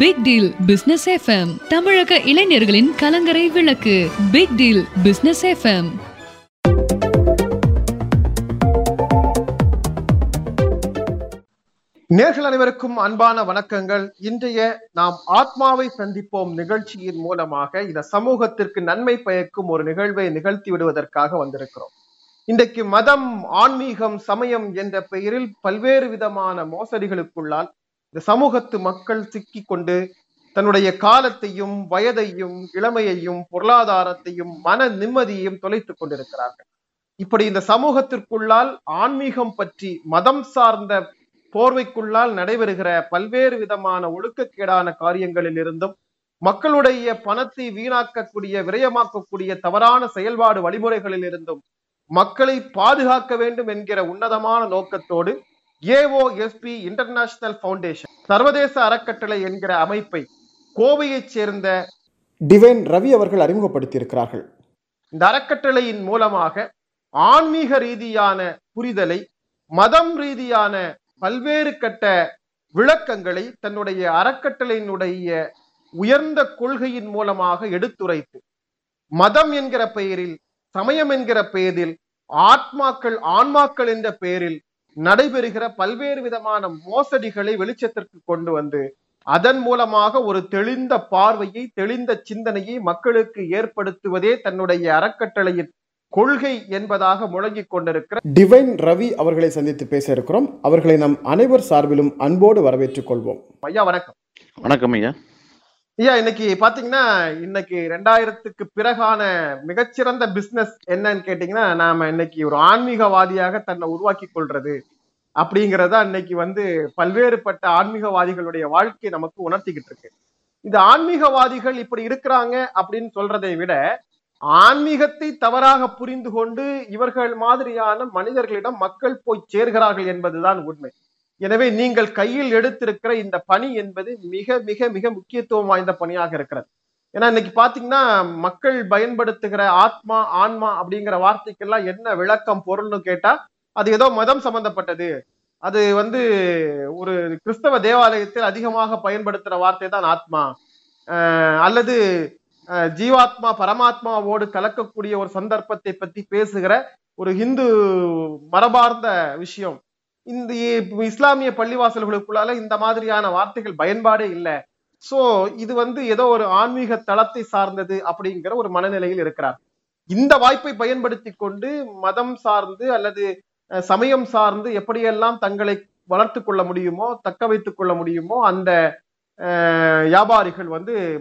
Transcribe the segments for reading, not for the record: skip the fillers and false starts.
Big deal business FM, தமிழக இளைஞர்களின் கலங்கரை விளக்கு. Big deal business FM. நேயர்கள் அனைவருக்கும் அன்பான வணக்கங்கள். இன்றைய நாம் ஆத்மாவை சந்திப்போம் நிகழ்ச்சியின் மூலமாக இந்த சமூகத்திற்கு நன்மை பயக்கும் ஒரு நிகழ்வை நிகழ்த்தி விடுவதற்காக வந்திருக்கிறோம். இன்றைக்கு மதம், ஆன்மீகம், சமயம் என்ற பெயரில் பல்வேறு விதமான மோசடிகளுக்குள்ளால் இந்த சமூகத்து மக்கள் சிக்கி கொண்டு தன்னுடைய காலத்தையும் வயதையும் இளமையையும் பொருளாதாரத்தையும் மன நிம்மதியையும் தொலைத்துக் கொண்டிருக்கிறார்கள். இப்படி இந்த சமூகத்திற்குள்ளால் ஆன்மீகம் பற்றி மதம் சார்ந்த போர்வைக்குள்ளால் நடைபெறுகிற பல்வேறு விதமான ஒழுக்கக்கேடான காரியங்களில் இருந்தும் மக்களுடைய பணத்தை வீணாக்கக்கூடிய விரயமாக்கக்கூடிய தவறான செயல்பாடு வழிமுறைகளில் இருந்தும் மக்களை பாதுகாக்க வேண்டும் என்கிற உன்னதமான நோக்கத்தோடு ஏஓஎஸ்பி இன்டர்நேஷனல் ஃபவுண்டேஷன் சர்வதேச அறக்கட்டளை என்கிற அமைப்பை கோவையைச் சேர்ந்த டிவென் ரவி அவர்கள் அறிமுகப்படுத்தியிருக்கிறார்கள். இந்த அறக்கட்டளையின் மூலமாக ஆன்மீக ரீதியான புரிதலை, மதம் ரீதியான பல்வேறு கட்ட விளக்கங்களை தன்னுடைய அறக்கட்டளையினுடைய உயர்ந்த கொள்கையின் மூலமாக எடுத்துரைத்து மதம் என்கிற பெயரில், சமயம் என்கிற பெயரில், ஆன்மாக்கள் என்ற பெயரில் நடைபெறுகிற பல்வேறு விதமான மோசடிகளை வெளிச்சத்திற்கு கொண்டு வந்து அதன் மூலமாக ஒரு தெளிந்த பார்வையை, தெளிந்த சிந்தனையை மக்களுக்கு ஏற்படுத்துவதே தன்னுடைய அறக்கட்டளையின் கொள்கை என்பதாக முழங்கிக் கொண்டிருக்கிற டிவைன் ரவி அவர்களை சந்தித்து பேச இருக்கிறோம். அவர்களை நம் அனைவர் சார்பிலும் அன்போடு வரவேற்றுக் கொள்வோம். ஐயா வணக்கம். வணக்கம் ஐயா. ஐயா, இன்னைக்கு பாத்தீங்கன்னா 2000 பிறகான மிகச்சிறந்த பிசினஸ் என்னன்னு கேட்டீங்கன்னா, நாம இன்னைக்கு ஒரு ஆன்மீகவாதியாக தன்னை உருவாக்கி கொள்றது அப்படிங்கிறதா இன்னைக்கு பல்வேறுபட்ட ஆன்மீகவாதிகளுடைய வாழ்க்கை நமக்கு உணர்த்திக்கிட்டு இருக்கு. இந்த ஆன்மீகவாதிகள் இப்படி இருக்கிறாங்க அப்படின்னு சொல்றதை விட ஆன்மீகத்தை தவறாக புரிந்து கொண்டு இவர்கள் மாதிரியான மனிதர்களிடம் மக்கள் போய் சேர்கிறார்கள் என்பதுதான் உண்மை. எனவே நீங்கள் கையில் எடுத்திருக்கிற இந்த பணி என்பது மிக மிக மிக முக்கியத்துவம் வாய்ந்த பணியாக இருக்கிறது. ஏன்னா இன்னைக்கு பாத்தீங்கன்னா மக்கள் பயன்படுத்துகிற ஆத்மா, ஆன்மா அப்படிங்கிற வார்த்தைக்கெல்லாம் என்ன விளக்கம் பொருள்னு கேட்டா, அது ஏதோ மதம் சம்பந்தப்பட்டது, அது ஒரு கிறிஸ்தவ தேவாலயத்தில் அதிகமாக பயன்படுத்துகிற வார்த்தை தான் ஆத்மா, அல்லது ஜீவாத்மா பரமாத்மாவோடு கலக்கக்கூடிய ஒரு சந்தர்ப்பத்தை பற்றி பேசுகிற ஒரு ஹிந்து மரபார்ந்த விஷயம். இந்த இஸ்லாமிய பள்ளிவாசல்களுக்குள்ளால இந்த மாதிரியான வார்த்தைகள் பயன்பாடே இல்லை. ஸோ இது ஏதோ ஒரு ஆன்மீக தளத்தை சார்ந்தது அப்படிங்கிற ஒரு மனநிலையில் இருக்கிறார். இந்த வாய்ப்பை பயன்படுத்தி கொண்டு மதம் சார்ந்து அல்லது சமயம் சார்ந்து எப்படியெல்லாம் தங்களை வளர்த்து கொள்ள முடியுமோ, தக்க வைத்துக் கொள்ள முடியுமோ, அந்த வியாபாரிகள்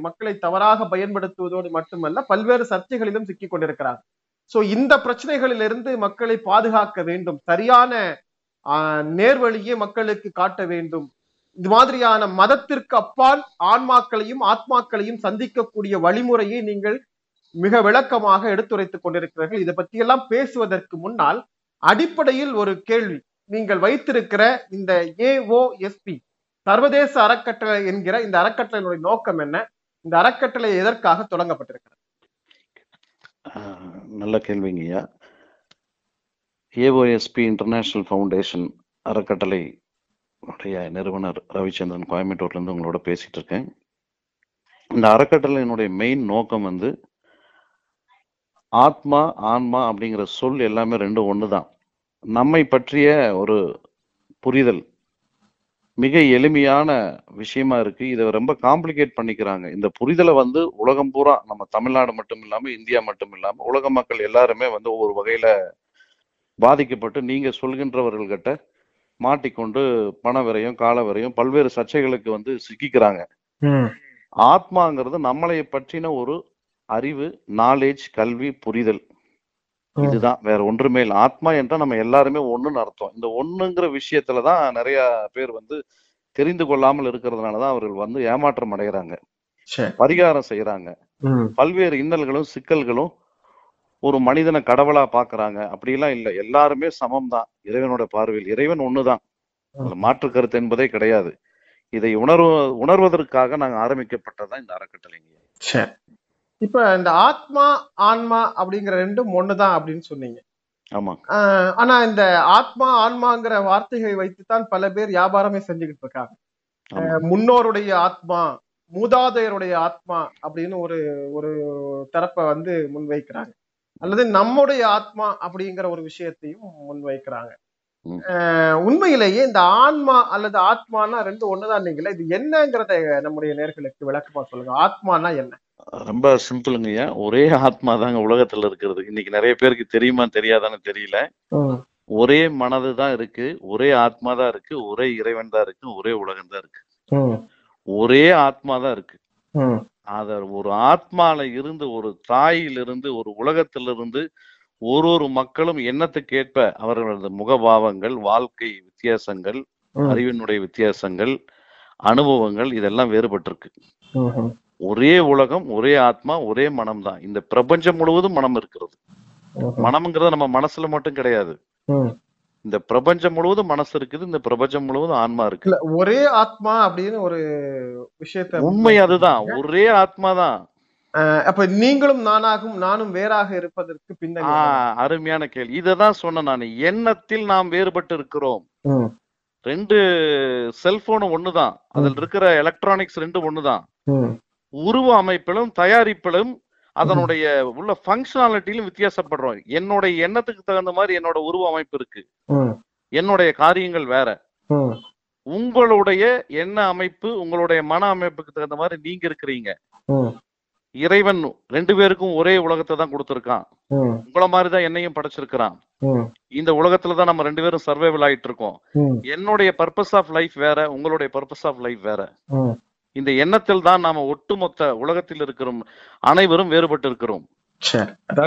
மக்களை தவறாக பயன்படுத்துவதோடு மட்டுமல்ல பல்வேறு சர்ச்சைகளிலும் சிக்கி கொண்டிருக்கிறார். ஸோ இந்த பிரச்சனைகளிலிருந்து மக்களை பாதுகாக்க வேண்டும், சரியான நேர்வழியை மக்களுக்கு காட்ட வேண்டும். இது மாதிரியான மதத்திற்கு அப்பால் ஆன்மாக்களையும் ஆத்மாக்களையும் சந்திக்கக்கூடிய வழிமுறையை நீங்கள் மிக விளக்கமாக எடுத்துரைத்துக் கொண்டிருக்கிறீர்கள். இதை பற்றியெல்லாம் பேசுவதற்கு முன்னால் அடிப்படையில் ஒரு கேள்வி. நீங்கள் வைத்திருக்கிற இந்த ஏஓஎஸ்பி சர்வதேச அறக்கட்டளை என்கிற இந்த அறக்கட்டளையினுடைய நோக்கம் என்ன? இந்த அறக்கட்டளை எதற்காக தொடங்கப்பட்டிருக்கிறது? நல்ல கேள்விங்கய்யா. ஏஓஎஸ்பி இன்டர்நேஷனல் ஃபவுண்டேஷன் அறக்கட்டளை உடைய நிறுவனர் ரவிச்சந்திரன், கோயம்புத்தூர்லேருந்து உங்களோட பேசிகிட்டு இருக்கேன். இந்த அறக்கட்டளையினுடைய மெயின் நோக்கம் ஆத்மா, ஆன்மா அப்படிங்கிற சொல் எல்லாமே ரெண்டும் ஒன்று தான். நம்மை பற்றிய ஒரு புரிதல் மிக எளிமையான விஷயமா இருக்கு. இதை ரொம்ப காம்ப்ளிகேட் பண்ணிக்கிறாங்க. இந்த புரிதலை உலகம் பூரா, நம்ம தமிழ்நாடு மட்டும் இல்லாம இந்தியா மட்டும் இல்லாம உலக மக்கள் எல்லாருமே ஒவ்வொரு வகையில பாதிக்கப்பட்டு நீங்க சொல்கின்றவர்கள்கிட்ட மாட்டிக்கொண்டு பண விரையும் கால விரையும் பல்வேறு சர்ச்சைகளுக்கு சிக்கிக்கிறாங்க. ஆத்மாங்கிறது நம்மளை பற்றின ஒரு அறிவு, நாலேஜ், கல்வி, புரிதல், இதுதான், வேற ஒன்றுமே இல்லை. ஆத்மா என்றால் நம்ம எல்லாருமே ஒண்ணுன்னு அர்த்தம். இந்த ஒண்ணுங்கிற விஷயத்துலதான் நிறைய பேர் தெரிந்து கொள்ளாமல் இருக்கிறதுனாலதான் அவர்கள் ஏமாற்றம் அடைகிறாங்க, பரிகாரம் செய்யறாங்க, பல்வேறு இன்னல்களும் சிக்கல்களும் ஒரு மனிதனை கடவுளா பாக்குறாங்க. அப்படிலாம் இல்லை, எல்லாருமே சமம் தான் இறைவனோட பார்வையில். இறைவன் ஒண்ணுதான், மாற்று கருத்து என்பதே கிடையாது. இதை உணர்வதற்காக நாங்க ஆரம்பிக்கப்பட்டதான் இந்த அறக்கட்டளைங்க. இப்ப இந்த ஆத்மா, ஆன்மா அப்படிங்கிற ரெண்டும் ஒண்ணுதான் அப்படின்னு சொன்னீங்க. ஆமா. ஆனா இந்த ஆத்மா, ஆன்மாங்கிற வார்த்தைகளை வைத்துத்தான் பல பேர் வியாபாரமே செஞ்சுக்கிட்டு இருக்காங்க. முன்னோருடைய ஆத்மா, மூதாதையருடைய ஆத்மா அப்படின்னு ஒரு ஒரு தரப்பை வந்து முன்வைக்கிறாங்க, அல்லது நம்முடைய ஆத்மா அப்படிங்கிற ஒரு விஷயத்தையும் முன்வைக்கிறாங்க. உண்மையிலேயே இந்த ஆன்மா அல்லது ஆத்மானா ரெண்டு ஒண்ணுதான் நீங்களே, இது என்னங்கிறத நம்முடைய நேயர்களுக்கு விளக்கமா சொல்லுங்க. ஆத்மானா என்ன? ரொம்ப சிம்பிளுங்கய்யா, ஒரே ஆத்மா தாங்க உலகத்துல இருக்கிறது. இன்னைக்கு நிறைய பேருக்கு தெரியுமா தெரியாதான்னு தெரியல. ஒரே மனது தான் இருக்கு, ஒரே ஆத்மா தான் இருக்கு, ஒரே இறைவன் தான் இருக்கு, ஒரே உலகம் தான் இருக்கு, ஒரே ஆத்மா தான் இருக்கு. அத ஒரு ஆத்மால இருந்து, ஒரு தாயிலிருந்து, ஒரு உலகத்திலிருந்து ஒரு மக்களும் எண்ணத்துக்கு ஏற்ப அவர்களது முகபாவங்கள், வாழ்க்கை வித்தியாசங்கள், அறிவினுடைய வித்தியாசங்கள், அனுபவங்கள் இதெல்லாம் வேறுபட்டிருக்கு. ஒரே உலகம், ஒரே ஆத்மா, ஒரே மனம் தான். இந்த பிரபஞ்சம் முழுவதும் மனம் இருக்கிறது. மனம்ங்கிறது நம்ம மனசுல மட்டும் கிடையாது, இந்த பிரபஞ்சம் முழுவதும் மனசு இருக்குது, இந்த பிரபஞ்சம் முழுவதும் ஆன்மா இருக்கு. ஒரே ஆத்மா அப்படின்னு ஒரு விஷயத்த உண்மை அதுதான், ஒரே ஆத்மா தான். அப்ப நீங்களும் நானாகும், நானும் வேறாக இருப்பதற்கு பின்ன அருமையான கேள்வி. இததான் சொன்ன நான், எண்ணத்தில் நாம் வேறுபட்டு இருக்கிறோம். ரெண்டு செல்போனும் ஒண்ணுதான், அதில் இருக்கிற எலக்ட்ரானிக்ஸ் ரெண்டும் ஒண்ணுதான். உருவ அமைப்பிலும் தயாரிப்பிலும் அதனுடைய உள்ள பங்க்ஷனாலிட்டியிலும் வித்தியாசப்படுறோம். என்னுடைய எண்ணத்துக்கு தகுந்த மாதிரி என்னோட உருவ அமைப்பு இருக்கு, என்னுடைய காரியங்கள் வேற. உங்களுடைய எண்ண அமைப்பு, உங்களுடைய மன அமைப்புக்கு தகுந்த மாதிரி நீங்க இருக்கிறீங்க. இறைவன் ரெண்டு பேருக்கும் ஒரே உலகத்தை தான் கொடுத்திருக்கான். உங்களை மாதிரிதான் என்னையும் படைச்சிருக்கிறான். இந்த உலகத்துலதான் நம்ம ரெண்டு பேரும் சர்வைவல் ஆயிட்டு இருக்கோம். என்னுடைய பர்பஸ் ஆஃப் லைஃப் வேற, உங்களுடைய பர்பஸ் ஆஃப் லைஃப் வேற. இந்த எண்ணத்தில் தான் நாம ஒட்டுமொத்த உலகத்தில் இருக்கிறோம், அனைவரும் வேறுபட்டு இருக்கிறோம்.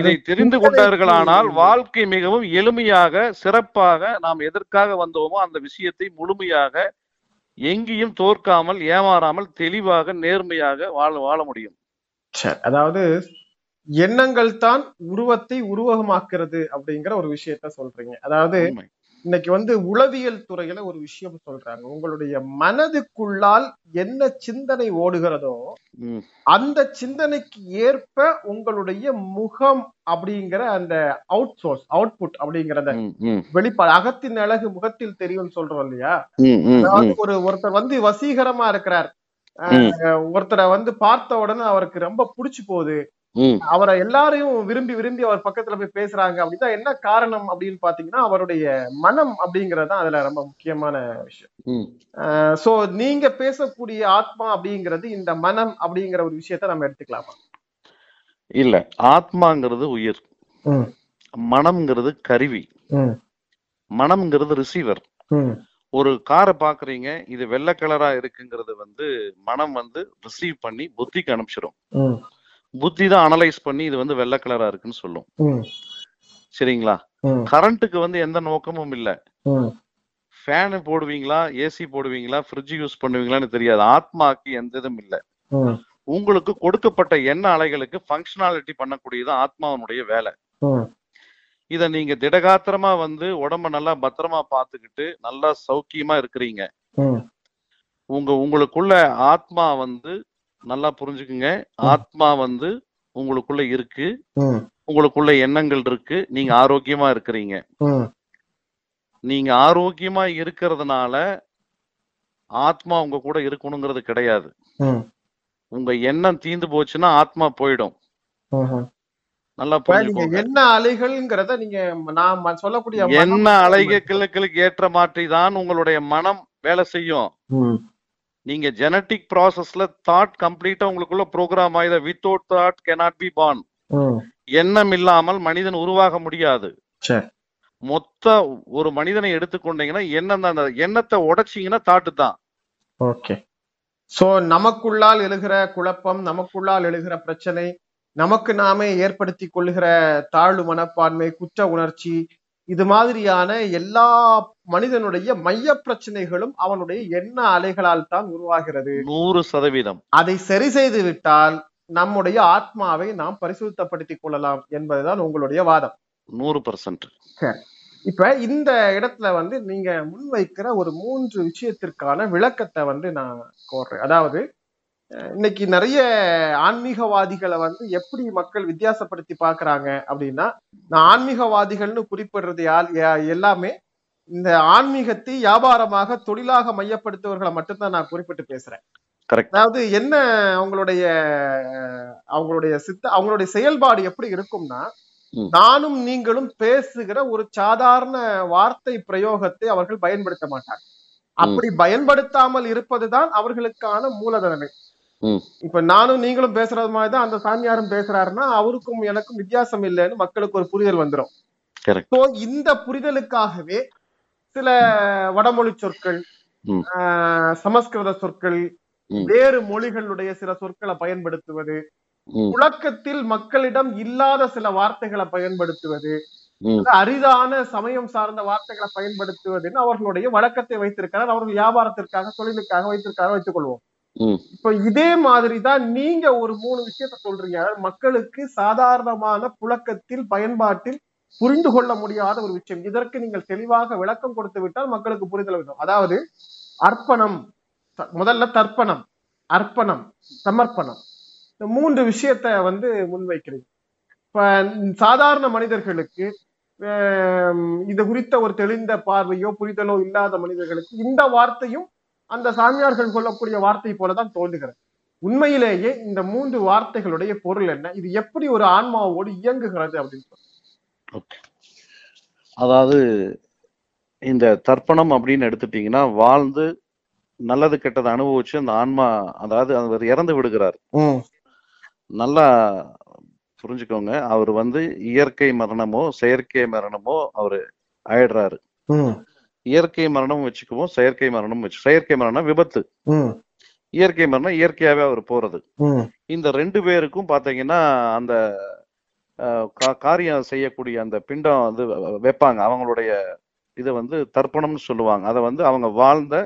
இதை தெரிந்து கொண்டார்களானால் வாழ்க்கை மிகவும் எளிமையாக, சிறப்பாக, நாம் எதற்காக வந்தோமோ அந்த விஷயத்தை முழுமையாக, எங்கேயும் தோற்காமல், ஏமாறாமல், தெளிவாக, நேர்மையாக வாழ முடியும். அதாவது எண்ணங்கள் தான் உருவத்தை உருவகமாக்குறது அப்படிங்கிற ஒரு விஷயத்த சொல்றீங்க. அதாவது இன்னைக்கு வந்து உளவியல் துறையில ஒரு விஷயம் சொல்றாங்க, உங்களுடைய மனதுக்குள்ளால் என்ன சிந்தனை ஓடுகிறதோ அந்த சிந்தனைக்கு ஏற்ப உங்களுடைய முகம் அப்படிங்கிற அந்த அவுட் சோர்ஸ், அவுட்புட் அப்படிங்கிறத வெளிப்பாடு, அகத்தின் அழகு முகத்தில் தெரியும்னு சொல்றோம் இல்லையா? அதாவது ஒருத்தர் வந்து வசீகரமா இருக்கிறார், ஒருத்தரை வந்து பார்த்த உடனே அவருக்கு ரொம்ப பிடிச்சு போகுது, அவரை எல்லாரையும் விரும்பி விரும்பி அவர் பக்கத்துல போய் பேசுறாங்க அப்படின்னா என்ன காரணம் அப்படின்னு பாத்தீங்கன்னா அவருடைய மனம் அப்படிங்கறதுதான் அதுல ரொம்ப முக்கியமான விஷயம். சோ நீங்க பேசக்கூடிய ஆத்மா அப்படிங்கிறது இந்த மனம் அப்படிங்கிற ஒரு விஷயத்த நம்ம எடுத்துக்கலாமா? இல்ல, ஆத்மாங்கிறது உயிர், மனம்ங்கிறது கருவி, மனம்ங்கிறது ரிசீவர். ஒரு காரை பாக்குறீங்க, இது வெள்ளை கலரா இருக்குங்கிறது வந்து மனம் வந்து ரிசீவ் பண்ணி புத்திக்கு அனுப்பிச்சிடும். புத்தி தான் அனலைஸ் பண்ணி இது வந்து வெள்ளை கலரா இருக்குன்னு சொல்லும். சரிங்களா? கரண்ட்டுக்கு வந்து எந்த நோக்கமும் இல்ல. ஃபேனு போடுவீங்களா, ஏசி போடுவீங்களா, ஃப்ரிட்ஜ் யூஸ் பண்ணுவீங்களான்னு தெரியாது. ஆத்மாக்கு எந்த இதுவும் இல்ல. உங்களுக்கு கொடுக்கப்பட்ட எண்ண அலைகளுக்கு ஃபங்க்ஷனாலிட்டி பண்ணக்கூடியது ஆத்மாவனுடைய வேலை. இத நீங்க திடகாத்திரமா வந்து உடம்ப நல்லா பத்திரமா பாத்துக்கிட்டு நல்லா சௌக்கியமா இருக்கிறீங்க. உங்களுக்குள்ள ஆத்மா வந்து நல்லா புரிஞ்சுக்குங்க, ஆத்மா வந்து உங்களுக்குள்ள இருக்கு, உங்களுக்குள்ள எண்ணங்கள் இருக்கு, நீங்க ஆரோக்கியமா இருக்கிறீங்க. நீங்க ஆரோக்கியமா இருக்கிறதுனால ஆத்மா உங்க கூட இருக்கணுங்கிறது கிடையாது. உங்க எண்ணம் தீந்து போச்சுன்னா ஆத்மா போயிடும். நல்லா என்ன அலைகள்ங்கிறத நீங்க, நான் சொல்லக்கூடிய என்ன அலைகளுக்கு ஏற்ற மாற்றி தான் உங்களுடைய மனம் வேலை செய்யும். நீங்க ஜெனட்டிக் ப்ராசஸ்ல தாட் கம்ப்ளீட்டா உங்களுக்குள்ள ப்ரோக்ராம் ஆயிட. Without thought cannot be born. எண்ணம் இல்லாமல் மனிதன் உருவாக முடியாது. மொத்த ஒரு மனிதனை எடுத்துக்கொண்டீங்கன்னா எண்ணம் தான். அந்த எண்ணத்தை உடைச்சிங்கன்னா தாட்டு தான். ஓகே. சோ நமக்குள்ளால் எழுகிற குழப்பம், நமக்குள்ளால் எழுகிற பிரச்சனை, நமக்கு நாமே ஏற்படுத்தி கொள்ளுகிற தாழ்வு மனப்பான்மை, குற்ற உணர்ச்சி, இது மாதிரியான எல்லா மனிதனுடைய மைய பிரச்சனைகளும் அவனுடைய எண்ண அலைகளால் தான் உருவாகிறது. 100%. அதை சரி செய்து விட்டால் நம்முடைய ஆத்மாவை நாம் பரிசுத்தப்படுத்திக் கொள்ளலாம் என்பதுதான் உங்களுடைய வாதம். 100%. இப்ப இந்த இடத்துல வந்து நீங்க முன்வைக்கிற ஒரு 3 விஷயத்திற்கான விளக்கத்தை வந்து நான் கோர்றேன். அதாவது இன்னைக்கு நிறைய ஆன்மீகவாதிகளை வந்து எப்படி மக்கள் வித்தியாசப்படுத்தி பாக்குறாங்க அப்படின்னா, நான் ஆன்மீகவாதிகள்னு குறிப்பிடுறது எல்லாமே இந்த ஆன்மீகத்தை வியாபாரமாக, தொழிலாக மையப்படுத்துவர்களை மட்டும்தான் நான் குறிப்பிட்டு பேசுறேன். கரெக்ட். அதாவது என்ன அவங்களுடைய அவங்களுடைய செயல்பாடு எப்படி இருக்கும்னா, நானும் நீங்களும் பேசுகிற ஒரு சாதாரண வார்த்தை பிரயோகத்தை அவர்கள் பயன்படுத்த மாட்டாங்க. அப்படி பயன்படுத்தாமல் இருப்பதுதான் அவர்களுக்கான மூலதனமே. இப்ப நானும் நீங்களும் பேசுறது மாதிரிதான் அந்த சாமியாரும் பேசுறாருன்னா அவருக்கும் எனக்கும் வித்தியாசம் இல்லைன்னு மக்களுக்கு ஒரு புரிதல் வந்துடும். இந்த புரிதலுக்காகவே சில வடமொழி சொற்கள், சமஸ்கிருத சொற்கள், வேறு மொழிகளுடைய சில சொற்களை பயன்படுத்துவது, புழக்கத்தில் மக்களிடம் இல்லாத சில வார்த்தைகளை பயன்படுத்துவது, அரிதான சமயம் சார்ந்த வார்த்தைகளை பயன்படுத்துவதுன்னு அவர்களுடைய வழக்கத்தை வைத்திருக்கிறார். அவர்கள் வியாபாரத்திற்காக, தொழிலுக்காக வைத்திருக்காங்க வைத்துக் கொள்வோம். இப்ப இதே மாதிரிதான் நீங்க ஒரு 3 விஷயத்த சொல்றீங்க, மக்களுக்கு சாதாரணமான புழக்கத்தில், பயன்பாட்டில் புரிந்து கொள்ள முடியாத ஒரு விஷயம். இதற்கு நீங்கள் தெளிவாக விளக்கம் கொடுத்து விட்டால் மக்களுக்கு புரிதல் வேண்டும். அதாவது அர்ப்பணம், முதல்ல தர்ப்பணம், அர்ப்பணம், சமர்ப்பணம், இந்த 3 விஷயத்த முன்வைக்கிறீங்க. இப்ப சாதாரண மனிதர்களுக்கு, இது குறித்த ஒரு தெளிந்த பார்வையோ புரிதலோ இல்லாத மனிதர்களுக்கு இந்த வார்த்தையும் அந்த சாமியார்கள் சொல்லக்கூடிய வார்த்தை போலதான் தோன்றுகிறது. உண்மையிலேயே இந்த 3 வார்த்தைகளுடைய பொருள் என்ன, இது எப்படி ஒரு ஆன்மாவோடு இயங்குகிறது அப்படின்னு சொல்லுங்க. அதாவது இந்த தர்ப்பணம் அப்படின்னு எடுத்துட்டீங்கன்னா, வாழ்ந்து நல்லது கெட்டதை அனுபவிச்சு அந்த ஆன்மா, அதாவது அவர் இறந்து விடுகிறார். நல்லா புரிஞ்சுக்கோங்க, அவர் இயற்கை மரணமோ செயற்கை மரணமோ அவரு ஆயிடுறாரு. இயற்கை மரணம் வச்சுக்குவோம், செயற்கை மரணம் வச்சு, செயற்கை மரணம் விபத்து, இயற்கை மரணம் இயற்கையாவே அவர் போறது. இந்த 2 பேருக்கும் பாத்தீங்கன்னா அந்த காரியம் செய்யக்கூடிய அந்த பிண்டம் வைப்பாங்க. அவங்களுடைய இதை தர்ப்பணம்னு சொல்லுவாங்க. அதை அவங்க வாழ்ந்த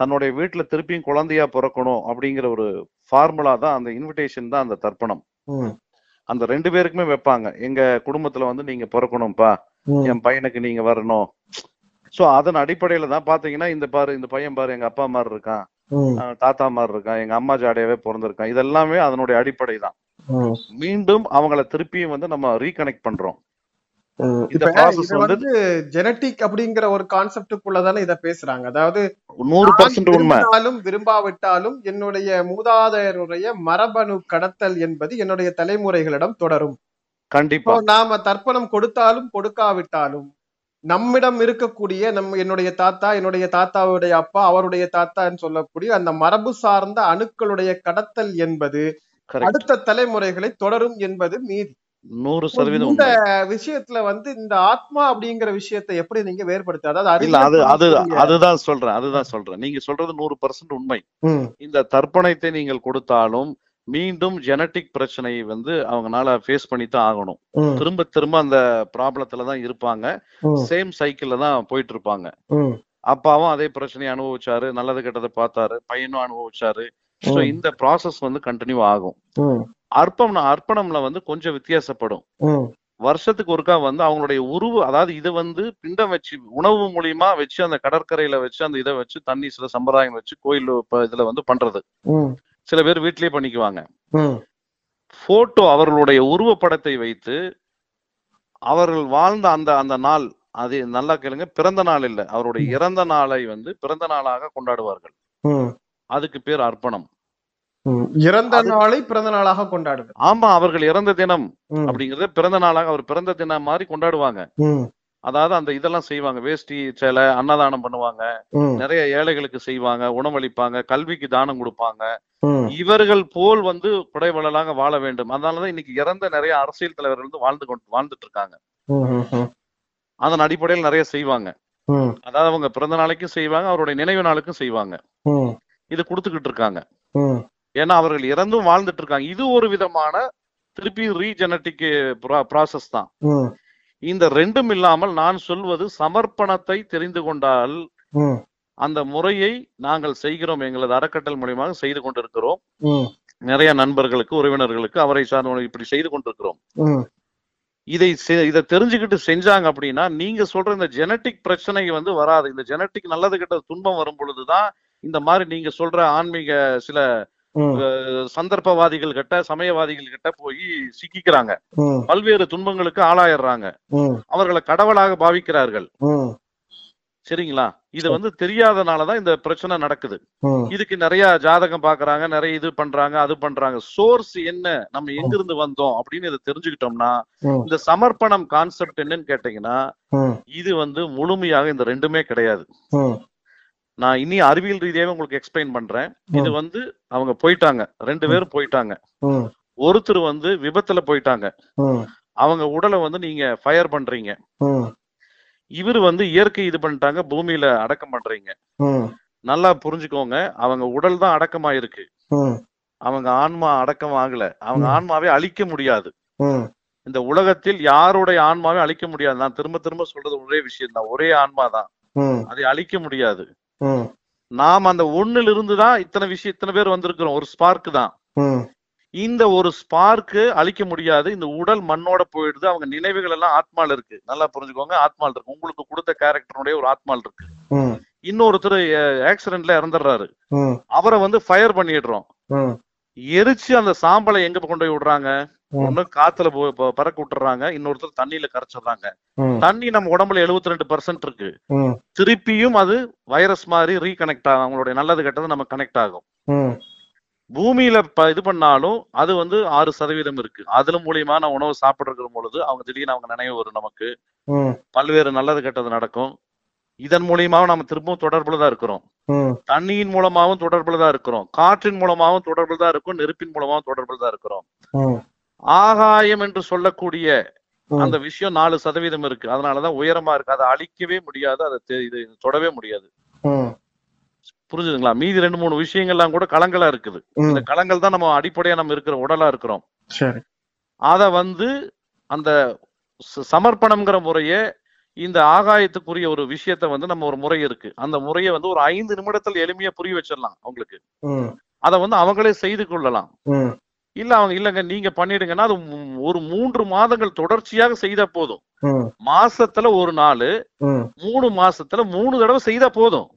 தன்னுடைய வீட்டுல திருப்பியும் குழந்தையா பிறக்கணும் அப்படிங்கிற ஒரு ஃபார்முலா தான் அந்த இன்விடேஷன் தான் அந்த தர்ப்பணம். அந்த 2 பேருக்குமே வைப்பாங்க. எங்க குடும்பத்துல நீங்க பிறக்கணும்ப்பா, என் பையனுக்கு நீங்க வரணும். சோ அதன் அடிப்படையில தான் பாத்தீங்கன்னா, இந்த பாரு இந்த பையன் பாரு, எங்க அப்பா மாதிரி இருக்கான், தாத்தா மாதிரி இருக்கான், எங்க அம்மா ஜாடையாவே பிறந்திருக்கான், இதெல்லாமே அதனுடைய அடிப்படை தான். மீண்டும் அவங்களை திருப்பியும் நம்ம ரீகனெக்ட் பண்றோம். இந்த ப்ராசஸ் ஜெனடிக் அப்படிங்கிற ஒரு கான்செப்டுக்குள்ளதானே இத பேசுறாங்க. அதாவது 100% உண்மை, விரும்பாவிட்டாலும் என்னுடைய மூதாதையருடைய மரபணு கடத்தல் என்பது என்னுடைய தலைமுறைகளிடம் தொடரும். கண்டிப்பா நாம தர்ப்பணம் கொடுத்தாலும் கொடுக்காவிட்டாலும் நம்மிடம் இருக்கக்கூடிய என்னுடைய தாத்தா, என்னுடைய தாத்தாவுடைய அப்பா, அவருடைய தாத்தான்னு சொல்லக்கூடிய அந்த மரபு சார்ந்த அணுக்களுடைய கடத்தல் என்பது அடுத்த தலைமுறைகளை தொடரும் என்பது மீதி 100%. இந்த விஷயத்துல இந்த ஆத்மா அப்படிங்கிற விஷயத்தை எப்படி நீங்க வேறுபடுத்த? அதுதான் சொல்றேன், நீங்க சொல்றது 100% உண்மை. இந்த தர்ப்பணத்தை நீங்கள் கொடுத்தாலும் மீண்டும் ஜெனட்டிக் பிரச்சனை அவங்களால ஃபேஸ் பண்ணித்தான் ஆகணும். திரும்ப திரும்ப அந்த ப்ராப்ளத்துலதான் இருப்பாங்க, சேம் சைக்கிள்ல தான் போயிட்டு இருப்பாங்க. அப்பாவும் அதே பிரச்சனையை அனுபவிச்சாரு, நல்லது கெட்டதை பார்த்தாரு, பையனும் அனுபவிச்சாரு. இந்த ப்ராசஸ் கண்டினியூ ஆகும். அர்ப்பணம்ல கொஞ்சம் வித்தியாசப்படும். வருஷத்துக்கு ஒருக்கா அவங்களுடைய உருவு, அதாவது இது பிண்டம் வச்சு, உணவு மூலியமா வச்சு, அந்த கடற்கரையில வச்சு, அந்த இதை வச்சு, தண்ணி சில சம்பிரதாயம் வச்சு, கோயில் இதுல பண்றது. சில பேர் வீட்லயே பண்ணிக்குவாங்க. போட்டோ, அவர்களுடைய உருவப்படத்தை வைத்து அவர்கள் வாழ்ந்த அந்த அந்த நாள், அது நல்லா கேளுங்க, பிறந்த நாள் இல்ல, அவருடைய இறந்த நாளை பிறந்த நாளாக கொண்டாடுவார்கள். அதுக்கு பேர் அர்ப்பணம். இறந்த நாளை பிறந்த நாளாக கொண்டாடுது. ஆமா, அவர்கள் இறந்த தினம் அப்படிங்கறது பிறந்த நாளாக, அவர் பிறந்த தினம் மாதிரி கொண்டாடுவாங்க. அதாவது அந்த இதெல்லாம் செய்வாங்க, வேஷ்டி சேலை, அன்னதானம் பண்ணுவாங்க, நிறைய ஏழைகளுக்கு செய்வாங்க, உணவளிப்பாங்க, கல்விக்கு தானம் கொடுப்பாங்க. இவர்கள் போல் குடைவளலாக வாழ வேண்டும். அதனாலதான் இன்னைக்கு இறந்த நிறைய அரசியல் தலைவர்கள் வாழ்ந்துட்டு இருக்காங்க. அதன் அடிப்படையில் நிறைய செய்வாங்க. அதாவது அவங்க பிறந்த நாளைக்கும் செய்வாங்க, அவருடைய நினைவு நாளுக்கும் செய்வாங்க. இது கொடுத்துக்கிட்டு இருக்காங்க. ஏன்னா அவர்கள் இறந்தும் வாழ்ந்துட்டு இருக்காங்க. இது ஒரு விதமான திருப்பி ரீஜெனட்டிக் ப்ராசஸ் தான். இந்த 2ம் இல்லாமல் நான் சொல்வது சமர்ப்பணத்தை தெரிந்து கொண்டால், அந்த முறையை நாங்கள் செய்கிறோம், எங்களது அறக்கட்டளை மூலமாக செய்து கொண்டிருக்கிறோம். நிறைய நண்பர்களுக்கு, உறவினர்களுக்கு, அவரை சார்ந்த இப்படி செய்து கொண்டிருக்கிறோம். இதை தெரிஞ்சுக்கிட்டு செஞ்சாங்க அப்படின்னா, நீங்க சொல்ற இந்த ஜெனட்டிக் பிரச்சனை வராது. இந்த ஜெனட்டிக் நல்லது கெட்டது துன்பம் வரும் பொழுதுதான் இந்த மாதிரி நீங்க சொல்ற ஆன்மீக சில சந்தர்ப்பவாதிகள் கிட்ட, சமயவாதிகள் கிட்ட போய் சிக்கிக்கிறாங்க, பல்வேறு துன்பங்களுக்கு ஆளாயிடுறாங்க. அவர்களை கடவுளாக பாவிக்கிறார்கள். சரிங்களா? இது வந்து தெரியாதனாலதான் இந்த பிரச்சனை நடக்குது. இதுக்கு நிறைய ஜாதகம் பாக்குறாங்க, நிறைய இது பண்றாங்க, அது பண்றாங்க. சோர்ஸ் என்ன, நம்ம எங்கிருந்து வந்தோம் அப்படின்னு இதை தெரிஞ்சுக்கிட்டோம்னா இந்த சமர்ப்பணம் கான்செப்ட் என்னன்னு கேட்டீங்கன்னா இது வந்து முழுமையாக இந்த ரெண்டுமே கிடையாது. நான் இனி அறிவியல் ரீதியாவே உங்களுக்கு எக்ஸ்பிளைன் பண்றேன். இது வந்து அவங்க போயிட்டாங்க, 2 பேரும் போயிட்டாங்க. ஒருத்தர் வந்து விபத்துல போயிட்டாங்க, அவங்க உடலை வந்து நீங்க ஃபயர் பண்றீங்க. இவர் வந்து இயற்கை இது பண்ணிட்டாங்க, பூமியில அடக்கம் பண்றீங்க. நல்லா புரிஞ்சுக்கோங்க, அவங்க உடல் தான் அடக்கமாயிருக்கு, அவங்க ஆன்மா அடக்கம் ஆகல. அவங்க ஆன்மாவே அழிக்க முடியாது. இந்த உலகத்தில் யாருடைய ஆன்மாவே அழிக்க முடியாது. நான் திரும்ப திரும்ப சொல்றது ஒரே விஷயம் தான், ஒரே ஆன்மா தான், அதை அழிக்க முடியாது. நாம் அந்த ஒண்ணுல இருந்துதான் இத்தனை பேர் வந்திருக்கிறோம். ஒரு ஸ்பார்க் தான். இந்த ஒரு ஸ்பார்க்கு அழிக்க முடியாது. இந்த உடல் மண்ணோட போயிடுது. அவங்க நினைவுகள் எல்லாம் ஆத்மால இருக்கு. நல்லா புரிஞ்சுக்கோங்க, ஆத்மால இருக்கு. உங்களுக்கு கொடுத்த கேரக்டருடைய ஒரு ஆத்மால இருக்கு. இன்னொருத்தர் ஆக்சிடென்ட்ல இறந்துடுறாரு, அவரை வந்து ஃபயர் பண்ணிடுறோம். எரிச்சு அந்த சாம்பலை எங்க கொண்டு போய் விடுறாங்க? ஒண்ணு காத்துல பறக்க விட்டுறாங்க, இன்னொருத்தர் தண்ணியில கரைச்சிடுறாங்க. தண்ணி நம்ம உடம்புல 72% இருக்கு. திருப்பியும் அது வைரஸ் மாதிரி ரீகனெக்ட் ஆகும். அவங்களுடைய நல்லது கெட்டது நம்ம கனெக்ட் ஆகும். பூமியில இது பண்ணாலும் அது வந்து 6% இருக்கு. அதுல மூலியமா நான் உணவு சாப்பிடுற பொழுது அவங்க திடீர்னு அவங்க நினைவு வரும். நமக்கு பல்வேறு நல்லது கெட்டது நடக்கும். இதன் மூலியமாவும் நம்ம திரும்பவும் தொடர்புலதான் இருக்கிறோம். தண்ணியின் மூலமாவும் தொடர்புலதான் இருக்கிறோம். காற்றின் மூலமாவும் தொடர்புலதான் இருக்கும். நெருப்பின் மூலமாவும் தொடர்புலதான் இருக்கிறோம். ஆகாயம் என்று சொல்லக்கூடிய அந்த விஷயம் 4% இருக்கு. அதனாலதான் உயரமா இருக்கு. அதை அழிக்கவே முடியாது, அதை தொடவே முடியாது. புரிஞ்சுதுங்களா? மீதி 2-3 விஷயங்கள்லாம் கூட களங்களா இருக்குது. இந்த களங்கள் தான் நம்ம அடிப்படையா நம்ம இருக்கிற உடலா இருக்கிறோம். அத வந்து அந்த சமர்ப்பணம்ங்கிற முறைய, இந்த ஆகாயத்துக்குரிய ஒரு விஷயத்த வந்து நம்ம ஒரு முறை இருக்கு. அந்த முறைய வந்து ஒரு 5 நிமிடத்துல எளிமையா புரிய வச்சிடலாம். அவங்களுக்கு அத வந்து அவங்களே செய்து கொள்ளலாம். இல்ல அவங்க இல்லங்க நீங்க பண்ணிடுங்கன்னா அது ஒரு 3 மாதங்கள் தொடர்ச்சியாக செய்தா போதும். மாசத்துல ஒரு நாள், 3 மாசத்துல 3 தடவை செய்தா போதும்.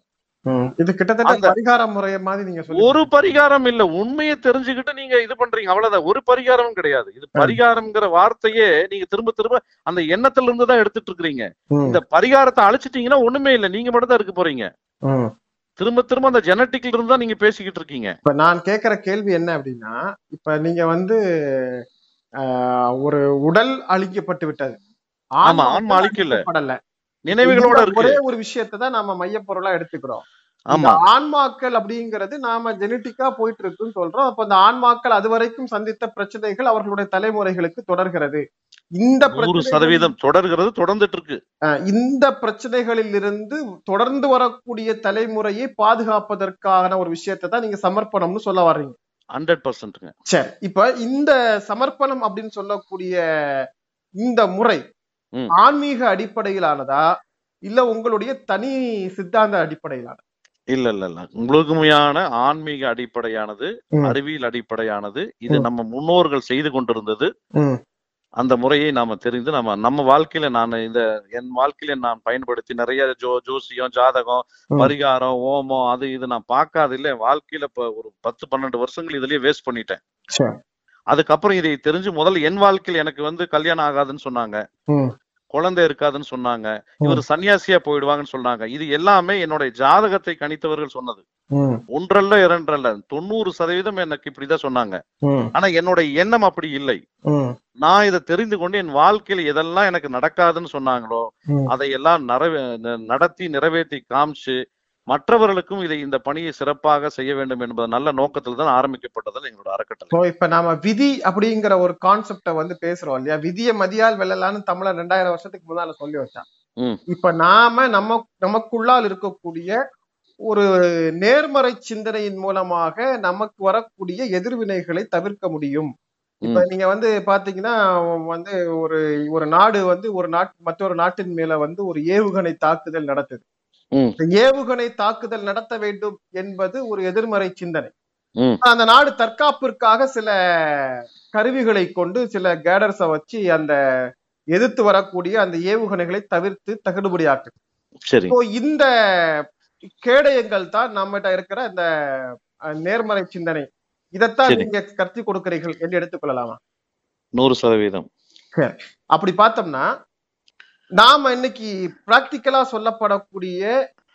இது கிட்டத்தட்ட பரிகார முறை மாதிரி நீங்க சொல்லுங்க. ஒரு பரிகாரம் இல்ல, உண்மையை தெரிஞ்சுக்கிட்டு நீங்க இது பண்றீங்க, அவ்வளவுதான். ஒரு பரிகாரம் கிடையாது இது. பரிகாரம்ங்கிற வார்த்தையே நீங்க திரும்ப திரும்ப அந்த எண்ணத்துல இருந்து தான் எடுத்துட்டு இருக்கிறீங்க. இந்த பரிகாரத்தை அழிச்சிட்டீங்கன்னா ஒண்ணுமே இல்ல, நீங்க மட்டும் தான் இருக்க போறீங்க. திரும்ப திரும்ப அந்த ஜெனட்டிக்ல இருந்தா நீங்க பேசிக்கிட்டு இருக்கீங்க. இப்ப நான் கேட்கிற கேள்வி என்ன அப்படின்னா, இப்ப நீங்க வந்து ஒரு உடல் அழிக்கப்பட்டு விட்டது, ஆமா ஆன்மா அழிக்கல, நினைவுகளோட ஒரே ஒரு விஷயத்தான் நாம மையப்பொருளா எடுத்துக்கிறோம். ஆமா, ஆன்மாக்கள் அப்படிங்கிறது நாம ஜெனட்டிக்கா போயிட்டு இருக்குன்னு சொல்றோம். அப்ப அந்த ஆன்மாக்கள் அது வரைக்கும் சந்தித்த பிரச்சனைகள் அவர்களுடைய தலைமுறைகளுக்கு தொடர்கிறது. இந்த 100% தொடர்கிறது, தொடர்ந்துட்டு இருக்கு. இந்த பிரச்சனைகளில் இருந்து தொடர்ந்து வரக்கூடிய தலைமுறையை பாதுகாப்பதற்கான ஒரு விஷயத்தை தான் நீங்க சமர்ப்பணம்னு சொல்ல வர்றீங்க. 100%ங்க. சரி, இப்ப இந்த சமர்ப்பணம் அப்படின்னு சொல்லக்கூடிய இந்த முறை ஆன்மீக அடிப்படையிலானதா இல்ல உங்களுடைய தனி சித்தாந்த அடிப்படையிலான? இல்ல இல்ல இல்ல, முழுமையான ஆன்மீக அடிப்படையானது, அறிவியல் அடிப்படையானது. இது நம்ம முன்னோர்கள் செய்து கொண்டிருந்தது. அந்த முறையை நாம தெரிந்து நம்ம வாழ்க்கையில, நான் இந்த என் வாழ்க்கையில நான் பயன்படுத்தி நிறைய ஜோசியம், ஜாதகம், பரிகாரம், ஓமம், அது இது நான் பார்க்காத இல்ல. வாழ்க்கையில இப்ப ஒரு 10-12 வருஷங்கள் இதுலயே வேஸ்ட் பண்ணிட்டேன். அதுக்கப்புறம் இதை தெரிஞ்சு முதல்ல என் வாழ்க்கையில் எனக்கு வந்து கல்யாணம் ஆகாதுன்னு சொன்னாங்க, குழந்தை இருக்காதுன்னு சொன்னாங்க, இவர் சன்னியாசியா போயிடுவாங்கன்னு சொன்னாங்க. இது எல்லாமே என்னுடைய ஜாதகத்தை கணித்தவர்கள் சொன்னது. 1 அல்ல 2 அல்ல 90% எனக்கு இப்படிதான் சொன்னாங்க. ஆனா என்னுடைய எண்ணம் அப்படி இல்லை. நான் இதை தெரிந்து கொண்டு என் வாழ்க்கையில எதெல்லாம் எனக்கு நடக்காதுன்னு சொன்னாங்களோ அதையெல்லாம் நடத்தி நிறைவேற்றி காமிச்சு மற்றவர்களுக்கும் இதை, இந்த பணியை சிறப்பாக செய்ய வேண்டும் என்பது நல்ல நோக்கத்துல தான் ஆரம்பிக்கப்பட்டது எங்களோட அறக்கட்டளை. இப்ப நாம விதி அப்படிங்கிற ஒரு கான்செப்ட வந்து பேசுறோம் இல்லையா? விதியை மதியால் வெல்லலான்னு தமிழர் 2000 வருஷத்துக்கு முன்னால சொல்லி வச்சான். இப்ப நாம நமக்குள்ளால் இருக்கக்கூடிய ஒரு நேர்மறை சிந்தனையின் மூலமாக நமக்கு வரக்கூடிய எதிர்வினைகளை தவிர்க்க முடியும். இப்ப நீங்க வந்து பாத்தீங்கன்னா வந்து ஒரு நாடு வந்து மற்றொரு நாட்டின் மேல வந்து ஒரு ஏவுகணை தாக்குதல் நடத்துது. ஏவுகணை தாக்குதல் நடத்த வேண்டும் என்பது ஒரு எதிர்மறை சிந்தனை. அந்த நாடு தற்காப்பிற்காக சில கருவிகளை கொண்டு, சில கேடர்ஸ வச்சு அந்த எதிர்த்து வரக்கூடிய அந்த ஏவுகணைகளை தவிர்த்து தகுதிபடியாக்குது. இந்த கேடயங்கள் தான் நம்மகிட்ட இருக்கிற இந்த நேர்மறை சிந்தனை. இதைத்தான் நீங்க கற்றுக் கொடுக்கிறீர்கள் என்று எடுத்துக்கொள்ளலாமா? 100%. அப்படி பார்த்தோம்னா நாம இன்னைக்கு பிராக்டிக்கலா சொல்லப்படக்கூடிய,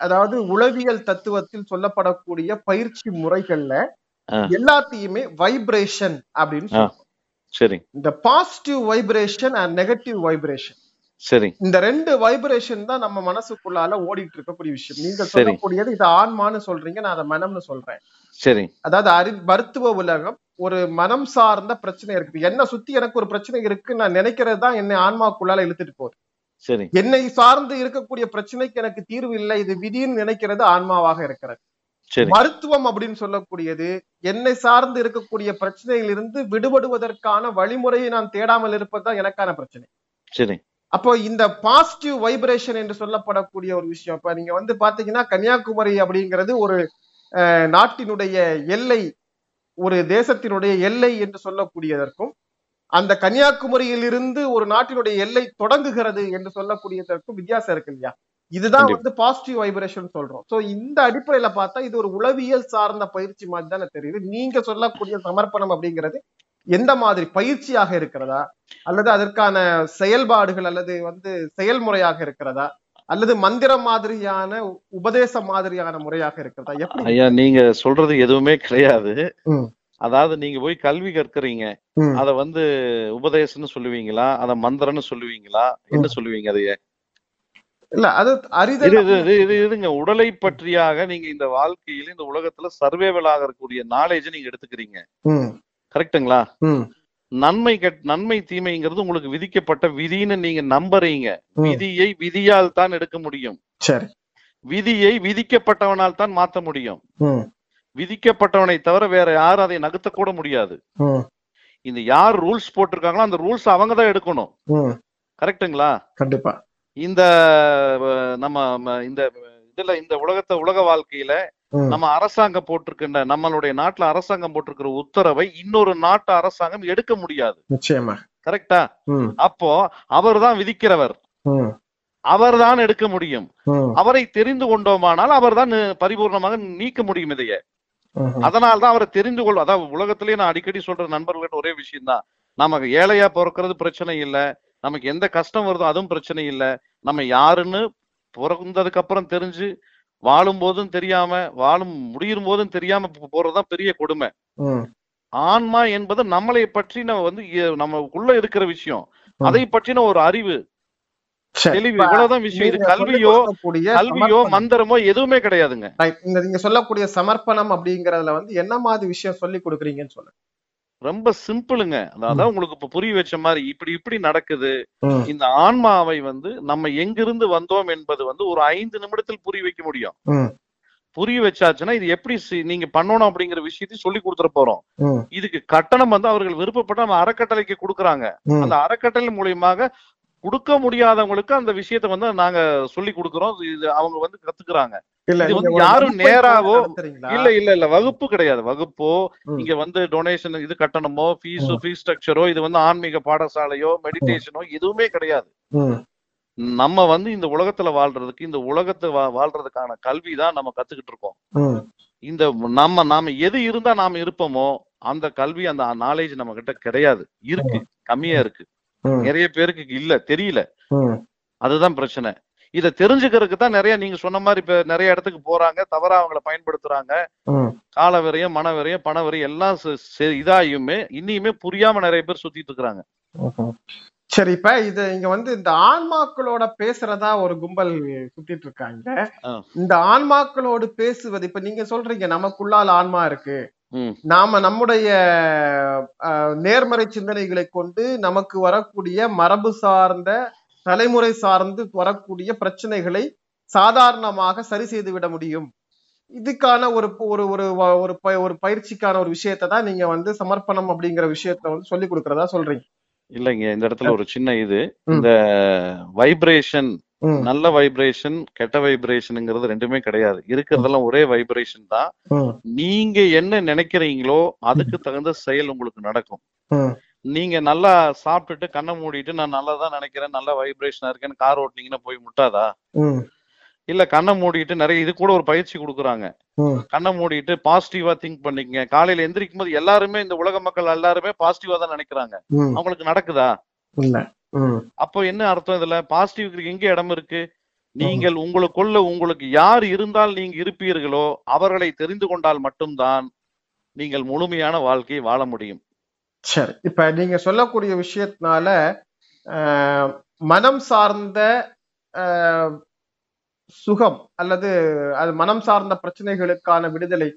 அதாவது உளவியல் தத்துவத்தில் சொல்லப்படக்கூடிய பயிற்சி முறைகள்ல எல்லாத்தையுமே வைப்ரேஷன் அப்படின்னு சொல்றோம். சரி, இந்த positive vibration and negative vibration. சரி, இந்த ரெண்டு வைப்ரேஷன் தான் நம்ம மனசுக்குள்ளால ஓடிட்டு இருக்கக்கூடிய விஷயம். நீங்க சொல்லக்கூடியது இது ஆன்மான்னு சொல்றீங்க, நான் அதை மனம்னு சொல்றேன். சரி, அதாவது மருத்துவ உலகம் ஒரு மனம் சார்ந்த பிரச்சனை இருக்கு. என்ன சுத்தி எனக்கு ஒரு பிரச்சனை இருக்குன்னு நான் நினைக்கிறது தான் என்னை ஆன்மாக்குள்ளால இழுத்துட்டு போகுது. சரி, என்னை சார்ந்து இருக்கக்கூடிய பிரச்சனைக்கு எனக்கு தீர்வு இல்லை, இது விதின்னு நினைக்கிறது ஆன்மாவாக இருக்கிறது. மருத்துவம் அப்படின்னு சொல்லக்கூடியது என்னை சார்ந்து இருக்கக்கூடிய பிரச்சனையிலிருந்து விடுபடுவதற்கான வழிமுறையை நான் தேடாமல் இருப்பதுதான் எனக்கான பிரச்சனை. சரி, அப்போ இந்த பாசிட்டிவ் வைப்ரேஷன் என்று சொல்லப்படக்கூடிய ஒரு விஷயம். இப்ப நீங்க வந்து பாத்தீங்கன்னா கன்னியாகுமரி அப்படிங்கிறது ஒரு நாட்டினுடைய எல்லை, ஒரு தேசத்தினுடைய எல்லை என்று சொல்லக்கூடியதற்கும், அந்த கன்னியாகுமரியிலிருந்து ஒரு நாட்டினுடைய எல்லை தொடங்குகிறது என்று சொல்லக்கூடியதற்கும் வித்தியாசம் இருக்கு இல்லையா? இதுதான் வந்து பாசிட்டிவ் வைப்ரேஷன் சொல்றோம். சோ இந்த அடிப்படையில பார்த்தா இது ஒரு உளவியல் சார்ந்த பயிற்சி மாதிரி தானே தெரியுது. நீங்க சொல்லக்கூடிய சமர்ப்பணம் அப்படிங்கிறது எந்த மாதிரி பயிற்சியாக இருக்கிறதா, அல்லது அதற்கான செயல்பாடுகள் அல்லது வந்து செயல்முறையாக இருக்கிறதா, அல்லது மந்திரம் மாதிரியான உபதேசம் மாதிரியான முறையாக இருக்கிறதா? எப்படி? ஐயா, நீங்க சொல்றது எதுவுமே கிடையாது. அதாவது நீங்க போய் கல்வி கற்கிறீங்க, அத வந்து உபதேசம்னு சொல்லுவீங்களா, அத மந்திரம்னு சொல்லுவீங்களா, என்ன சொல்லுவீங்க அதையே? இல்ல, அது இதுங்க உடலை பற்றியாக நீங்க இந்த வாழ்க்கையில இந்த உலகத்துல சர்வேவலாக இருக்கக்கூடிய நாலேஜ் நீங்க எடுத்துக்கிறீங்க, கரெக்டுங்களா? நன்மை தீமைங்கிறது உங்களுக்கு விதிக்கப்பட்ட விதின்னு நீங்க நம்புறீங்க. விதியை விதியால் தான் எடுக்க முடியும். விதியை விதிக்கப்பட்டவனால் தான் மாத்த முடியும். விதிக்கப்பட்டவனை தவிர வேற யாரும் அதை நகர்த்த கூட முடியாது. இந்த யார் ரூல்ஸ் போட்டிருக்காங்களோ அந்த ரூல்ஸ் அவங்க தான் எடுக்கணும், கரெக்டுங்களா? கண்டிப்பா. இந்த நம்ம இந்த இதுல இந்த உலக வாழ்க்கையில நம்ம அரசாங்கம் போட்டிருக்கின்ற, நம்மளுடைய நாட்டுல அரசாங்கம் போட்டிருக்கிற உத்தரவை இன்னொரு நாட்டு அரசாங்கம் எடுக்க முடியாது, நிச்சயமா, கரெக்டா? அப்போ அவர் தான் விதிக்கிறவர், அவர் தான் எடுக்க முடியும். அவரை தெரிந்து கொண்டோமானால் அவர் தான் பரிபூர்ணமாக நீக்க முடியும் இதைய. அதனால்தான் அவரை தெரிந்து கொள்ளும். அதாவது உலகத்திலேயே நான் அடிக்கடி சொல்ற நண்பர்கள்ட்ட ஒரே விஷயம்தான், நமக்கு ஏழையா பிறக்கிறது பிரச்சனை இல்லை, நமக்கு எந்த கஷ்டம் வருதோ அதுவும் பிரச்சனை இல்லை. நம்ம யாருன்னு பிறந்ததுக்கு அப்புறம் தெரிஞ்சு, வாழும் போதும் தெரியாம, வாழும் முடியும் போதும் தெரியாம போறதுதான் பெரிய கொடுமை. ஆன்மா என்பது நம்மளை பற்றின வந்து நமக்குள்ள இருக்கிற விஷயம், அதை பற்றின ஒரு அறிவு, தெளிவு, இவ்வளவுதான் விஷயம். இது கல்வியோ மந்திரமோ எதுவுமே கிடையாதுங்க. நீங்க சொல்லக்கூடிய சமர்ப்பணம் அப்படிங்கறதுல வந்து என்ன மாதிரி விஷயம் சொல்லி கொடுக்குறீங்கன்னு சொல்லுங்க. ரொம்ப சிம்பிளுங்க. அதான் உங்களுக்கு இப்ப புரிய வச்ச மாதிரி இப்படி நடக்குது. இந்த ஆன்மாவை வந்து நம்ம எங்கிருந்து வந்தோம் என்பது வந்து ஒரு 5 நிமிடத்தில் புரிய வைக்க முடியும். புரிய வச்சாச்சுன்னா இது எப்படி நீங்க பண்ணணும் அப்படிங்கிற விஷயத்தையும் சொல்லி கொடுத்துட்டு போறோம். இதுக்கு கட்டணம் வந்து அவர்கள் விருப்பப்பட்ட நம்ம அறக்கட்டளைக்கு கொடுக்குறாங்க. அந்த அறக்கட்டளை மூலியமாக கொடுக்க முடியாதவங்களுக்கு அந்த விஷயத்த வந்து நாங்க சொல்லி கொடுக்கிறோம். இது அவங்க வந்து கத்துக்கிறாங்க. யாரும் நேராவோ இல்ல வகுப்பு கிடையாது. வகுப்போ இங்க வந்து டொனேஷன் இது கட்டணமோ ஃபீஸ் ஸ்ட்ரக்சரோ இது வந்து ஆன்மீக பாடசாலையோ மெடிடேஷனோ எதுவுமே கிடையாது. நம்ம வந்து இந்த உலகத்துல வாழ்றதுக்கு, இந்த உலகத்தை வாழ்றதுக்கான கல்வி தான் நம்ம கத்துக்கிட்டு இருக்கோம். இந்த நாம எது இருந்தா நாம இருப்போமோ அந்த கல்வி, அந்த நாலேஜ் நம்ம கிட்ட கிடையாது. இருக்கு, கம்மியா இருக்கு, நிறைய பேருக்கு இல்ல, தெரியல, அதுதான் பிரச்சனை. இத தெரிஞ்சுக்கிறதுக்கு தான் நிறைய நீங்க சொன்ன மாதிரி இப்ப நிறைய இடத்துக்கு போறாங்க, தவறா அவங்களை பயன்படுத்துறாங்க. கால விரையும், மன விரையும், பண விரையும் எல்லாம் இதாயுமே இன்னியுமே புரியாம நிறைய பேர் சுத்திட்டு இருக்கிறாங்க. சரி, இப்ப இது இங்க வந்து இந்த ஆன்மாக்களோட பேசுறதா ஒரு கும்பல் சுத்திட்டு இருக்காங்க. இந்த ஆன்மாக்களோடு பேசுவது, இப்ப நீங்க சொல்றீங்க நமக்குள்ளால் ஆன்மா இருக்கு, நாம நம்முடைய நேர்மறை சிந்தனைகளை கொண்டு நமக்கு வரக்கூடிய மரபு சார்ந்த, தலைமுறை சார்ந்து வரக்கூடிய பிரச்சனைகளை சாதாரணமாக சரி செய்து விட முடியும். இதுக்கான ஒரு ஒரு ஒரு பயிற்சிக்கான ஒரு விஷயத்தை தான் நீங்க வந்து சமர்ப்பணம் அப்படிங்கிற விஷயத்த வந்து சொல்லி கொடுக்கறதா சொல்றீங்க இல்லைங்க? இந்த இடத்துல ஒரு சின்ன இந்த வைப்ரேஷன், நல்ல வைப்ரேஷன், கெட்ட வைப்ரேஷனுங்கிறது ரெண்டுமே கிடையாது. இருக்கிறதெல்லாம் ஒரே வைப்ரேஷன் தான். நீங்க என்ன நினைக்கிறீங்களோ அதுக்கு தகுந்த செயல் உங்களுக்கு நடக்கும். நீங்க நல்லா சாப்பிட்டுட்டு கண்ணை மூடிட்டு நான் நல்லதான் நினைக்கிறேன், நல்ல வைப்ரேஷனா இருக்கேன்னு கார் ஓட்டினீங்கன்னா போய் முட்டாதா? இல்ல, கண்ணை மூடிட்டு நிறைய இது கூட ஒரு பயிற்சி கொடுக்குறாங்க. கண்ணை மூடிட்டு பாசிட்டிவா திங்க் பண்ணிக்கங்க. காலையில எந்திரிக்கும் போது எல்லாருமே, இந்த உலக மக்கள் எல்லாருமே பாசிட்டிவா தான் நினைக்கிறாங்க. அவங்களுக்கு நடக்குதா? அப்போ என்ன அர்த்தம்? இதுல பாசிட்டிவ்க்கு எங்க இடம் இருக்கு? நீங்கள் உங்களுக்குள்ள உங்களுக்கு யார் இருந்தால் நீங்க இருப்பீர்களோ அவர்களை தெரிந்து கொண்டால் மட்டும்தான் நீங்கள் முழுமையான வாழ்க்கையை வாழ முடியும். சரி, இப்ப நீங்க சொல்லக்கூடிய விஷயத்தினால மனம் சார்ந்த சுகம் அல்லது அது மனம் சார்ந்த பிரச்சனைகளுக்கான விடுதலை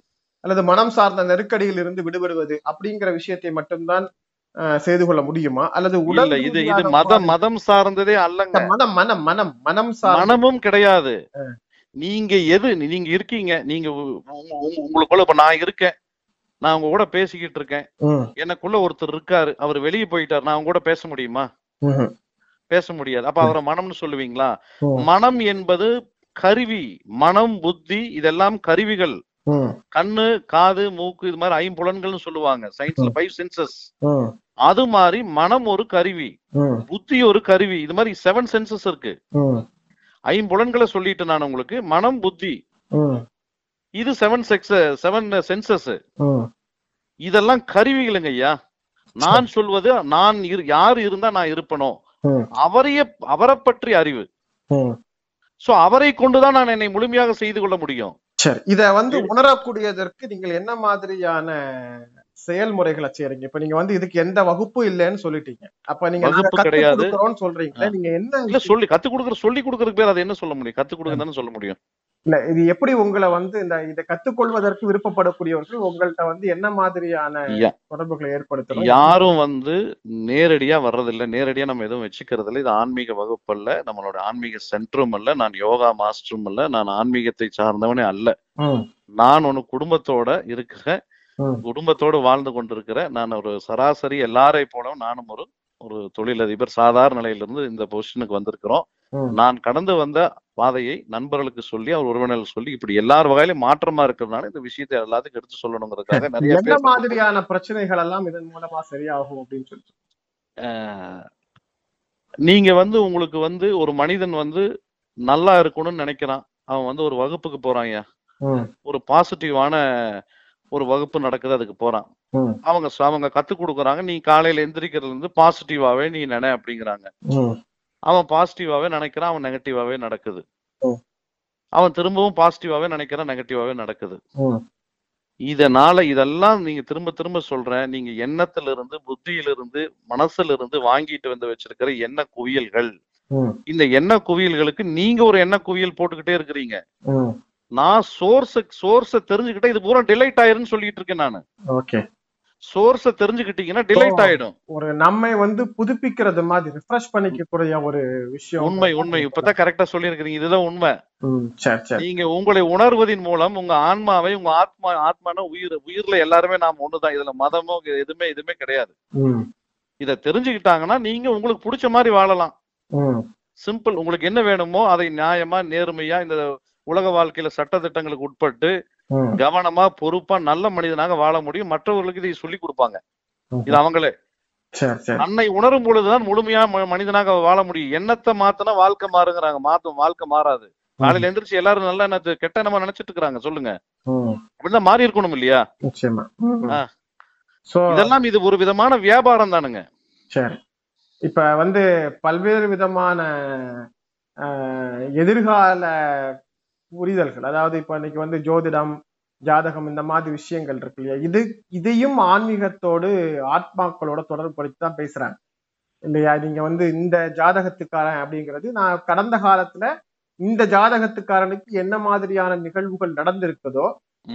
அல்லது மனம் சார்ந்த நெருக்கடியில் இருந்து விடுபடுவது அப்படிங்கிற விஷயத்தை மட்டும்தான் செய்து கொள்ள முடியுமா? அல்லது உடல் இது மதம் சார்ந்ததே அல்லங்க. மனமும் கிடையாது. நீங்க எது நீங்க இருக்கீங்க, நீங்க உங்களுக்குள்ள இப்ப நான் இருக்கேன், நான் உங்க கூட பேசிக்கிட்டு இருக்கேன், எனக்குள்ள ஒருத்தர் இருக்காரு, அவர் வெளியே போயிட்டாரு, நான் அவங்க கூட பேச முடியுமா? பேச முடியாது. அப்ப அவரை மனம்னு சொல்லுவீங்களா? மனம் என்பது கருவி. மனம், புத்தி இதெல்லாம் கருவிகள். கண்ணு, காது, மூக்கு, இது மாதிரி ஐம்புலன்கள்னு சொல்லுவாங்க சயின்ஸ்ல, 5 சென்சஸ். அது மாதிரி மனம் ஒரு கருவி, புத்தி ஒரு கருவி, இது மாதிரி 7 சென்சஸ் இருக்கு. ஐம்புலன்களை சொல்லிட்டு நான் உங்களுக்கு, மனம், புத்தி, இது 7 சென்சஸ். இதெல்லாம் கருவிகளுங்க ஐயா. நான் சொல்வது நான் யாரு இருந்தா நான் இருப்பனோ அவரை பற்றி அறிவு. சோ அவரை கொண்டுதான் நான் என்னை முழுமையாக செய்து கொள்ள முடியும். சரி, இத உணரக்கூடியதற்கு நீங்கள் என்ன மாதிரியான செயல்முறைகளை செய்றீங்க? இப்ப நீங்க இதுக்கு எந்த வகுப்பு இல்லைன்னு சொல்லிட்டீங்க. அப்ப நீங்க வகுப்பு கிடையாது சொல்றீங்களா? நீங்க என்ன சொல்லி கத்து கொடுக்குற சொல்லி கொடுக்கறதுக்கு பேர் அது என்ன சொல்ல முடியும்? கத்து கொடுக்குறதுன்னு சொல்ல முடியும் இல்ல. இது எப்படி உங்களை இந்த இதை கத்துக்கொள்வதற்கு விருப்பப்படக்கூடியவர்கள் உங்கள்கிட்ட என்ன மாதிரியான தொடர்புகளை ஏற்படுத்தணும்? யாரும் நேரடியா வர்றதில்லை, நேரடியா நம்ம எதுவும் வச்சுக்கிறது இல்லை. இது ஆன்மீக வகுப்பு அல்ல, நம்மளோட ஆன்மீக சென்டரும் அல்ல, நான் யோகா மாஸ்டரும் அல்ல, நான் ஆன்மீகத்தை சார்ந்தவனே அல்ல. நான் குடும்பத்தோட இருக்கிற, குடும்பத்தோடு வாழ்ந்து கொண்டிருக்கிற நான் ஒரு சராசரி எல்லாரை போலவும் நானும் ஒரு தொழிலதிபர். சாதாரண நிலையிலிருந்து இந்த பொசிஷனுக்கு வந்திருக்கிறோம். நான் கடந்து வந்த பாதையை நண்பர்களுக்கு சொல்லி, அவர் உறவினர்கள் சொல்லி, இப்படி எல்லார் வகையிலும் மாற்றமா இருக்கிறதுனால இந்த விஷயத்தை எல்லாத்துக்கும் எடுத்து சொல்லணுங்கிறதுக்காக நிறைய மாதிரியான பிரச்சனைகள் எல்லாம் இதன் மூலமா சரியாகும் அப்படின்னு சொல்லிட்டு. நீங்க உங்களுக்கு ஒரு மனிதன் நல்லா இருக்கணும்னு நினைக்கிறான். அவன் ஒரு வகுப்புக்கு போறாங்க, ஒரு பாசிட்டிவான ஒரு வகுப்பு நடக்குது, அதுக்கு போறான். அவங்க கத்து கொடுக்குறாங்க, நீ காலையில எந்திரிக்கிறதுல இருந்து பாசிட்டிவாவே நீ நினை அப்படிங்கிறாங்க. அவன் பாசிட்டிவாவே நினைக்கிறான், அவன் நெகட்டிவாவே நடக்குது. அவன் திரும்பவும் பாசிட்டிவாவே நினைக்கிறான், நெகட்டிவாவே நடக்குது. இதனால இதெல்லாம் நீங்க திரும்ப திரும்ப சொல்றேன், நீங்க எண்ணத்திலிருந்து, புத்தியிலிருந்து, மனசுல இருந்து வாங்கிட்டு வச்சிருக்கிற எண்ண குவியல்கள். இந்த எண்ண குவியல்களுக்கு நீங்க ஒரு எண்ண குவியல் போட்டுக்கிட்டே இருக்கிறீங்க. நான் சோர்ஸ தெரிஞ்சுக்கிட்டேன், இது பூரா டிலைட் ஆயிருன்னு சொல்லிட்டு இருக்கேன். நான் சோர்ஸ தெரிஞ்சுக்கிட்டீங்கன்னா டிலைட் ஆயிடும். ஒரு நம்மை புதுப்பிக்கிறது மாதிரி ரிஃப்ரெஷ் பண்ணிக்கக்கூடிய ஒரு விஷயம். உண்மை உண்மை இப்பதான் கரெக்டா சொல்லியிருக்கீங்க, இதுதான் உண்மை. நீங்க உங்களை உணர்வதின் மூலம் உங்க ஆன்மாவை, உங்க ஆத்மான உயிர்ல எல்லாருமே நாம் ஒண்ணுதான். இதுல மதமோ எதுவுமே கிடையாது. இத தெரிஞ்சுக்கிட்டாங்கன்னா நீங்க உங்களுக்கு பிடிச்ச மாதிரி வாழலாம். சிம்பிள். உங்களுக்கு என்ன வேணுமோ அதை நியாயமா, நேர்மையா, இந்த உலக வாழ்க்கையில சட்ட திட்டங்களுக்கு உட்பட்டு கவனமா, பொறுப்பா, நல்ல மனிதனாக வாழ முடியும். மற்றவர்களுக்கு இதை சொல்லி கொடுப்பாங்க. இது அவங்களே தன்னை உணரும் பொழுதுதான் முழுமையா மனிதனாக வாழ முடியும். எண்ணத்தை மாத்தினா வாழ்க்கை மாறுங்கிறாங்க. வாழ்க்கை மாறாது. காலையில எந்திரிச்சு எல்லாரும் நல்லா என்ன கெட்ட நம்ம நினைச்சிட்டு இருக்கிறாங்க. சொல்லுங்க, அப்படிதான் மாறி இருக்கணும் இல்லையா? இதெல்லாம் இது ஒரு விதமான வியாபாரம் தானுங்க. சரி, இப்ப பல்வேறு விதமான எதிர்கால புரிதல்கள், அதாவது இப்ப இன்னைக்கு ஜோதிடம், ஜாதகம், இந்த மாதிரி விஷயங்கள் இருக்கு இல்லையா? இதையும் ஆன்மீகத்தோடு, ஆத்மாக்களோட தொடர்புபடுத்திதான் பேசுறாங்க இல்லையா? நீங்க இந்த ஜாதகத்துக்காரன் அப்படிங்கிறது, நான் கடந்த காலத்துல இந்த ஜாதகத்துக்காரனுக்கு என்ன மாதிரியான நிகழ்வுகள் நடந்திருக்குதோ,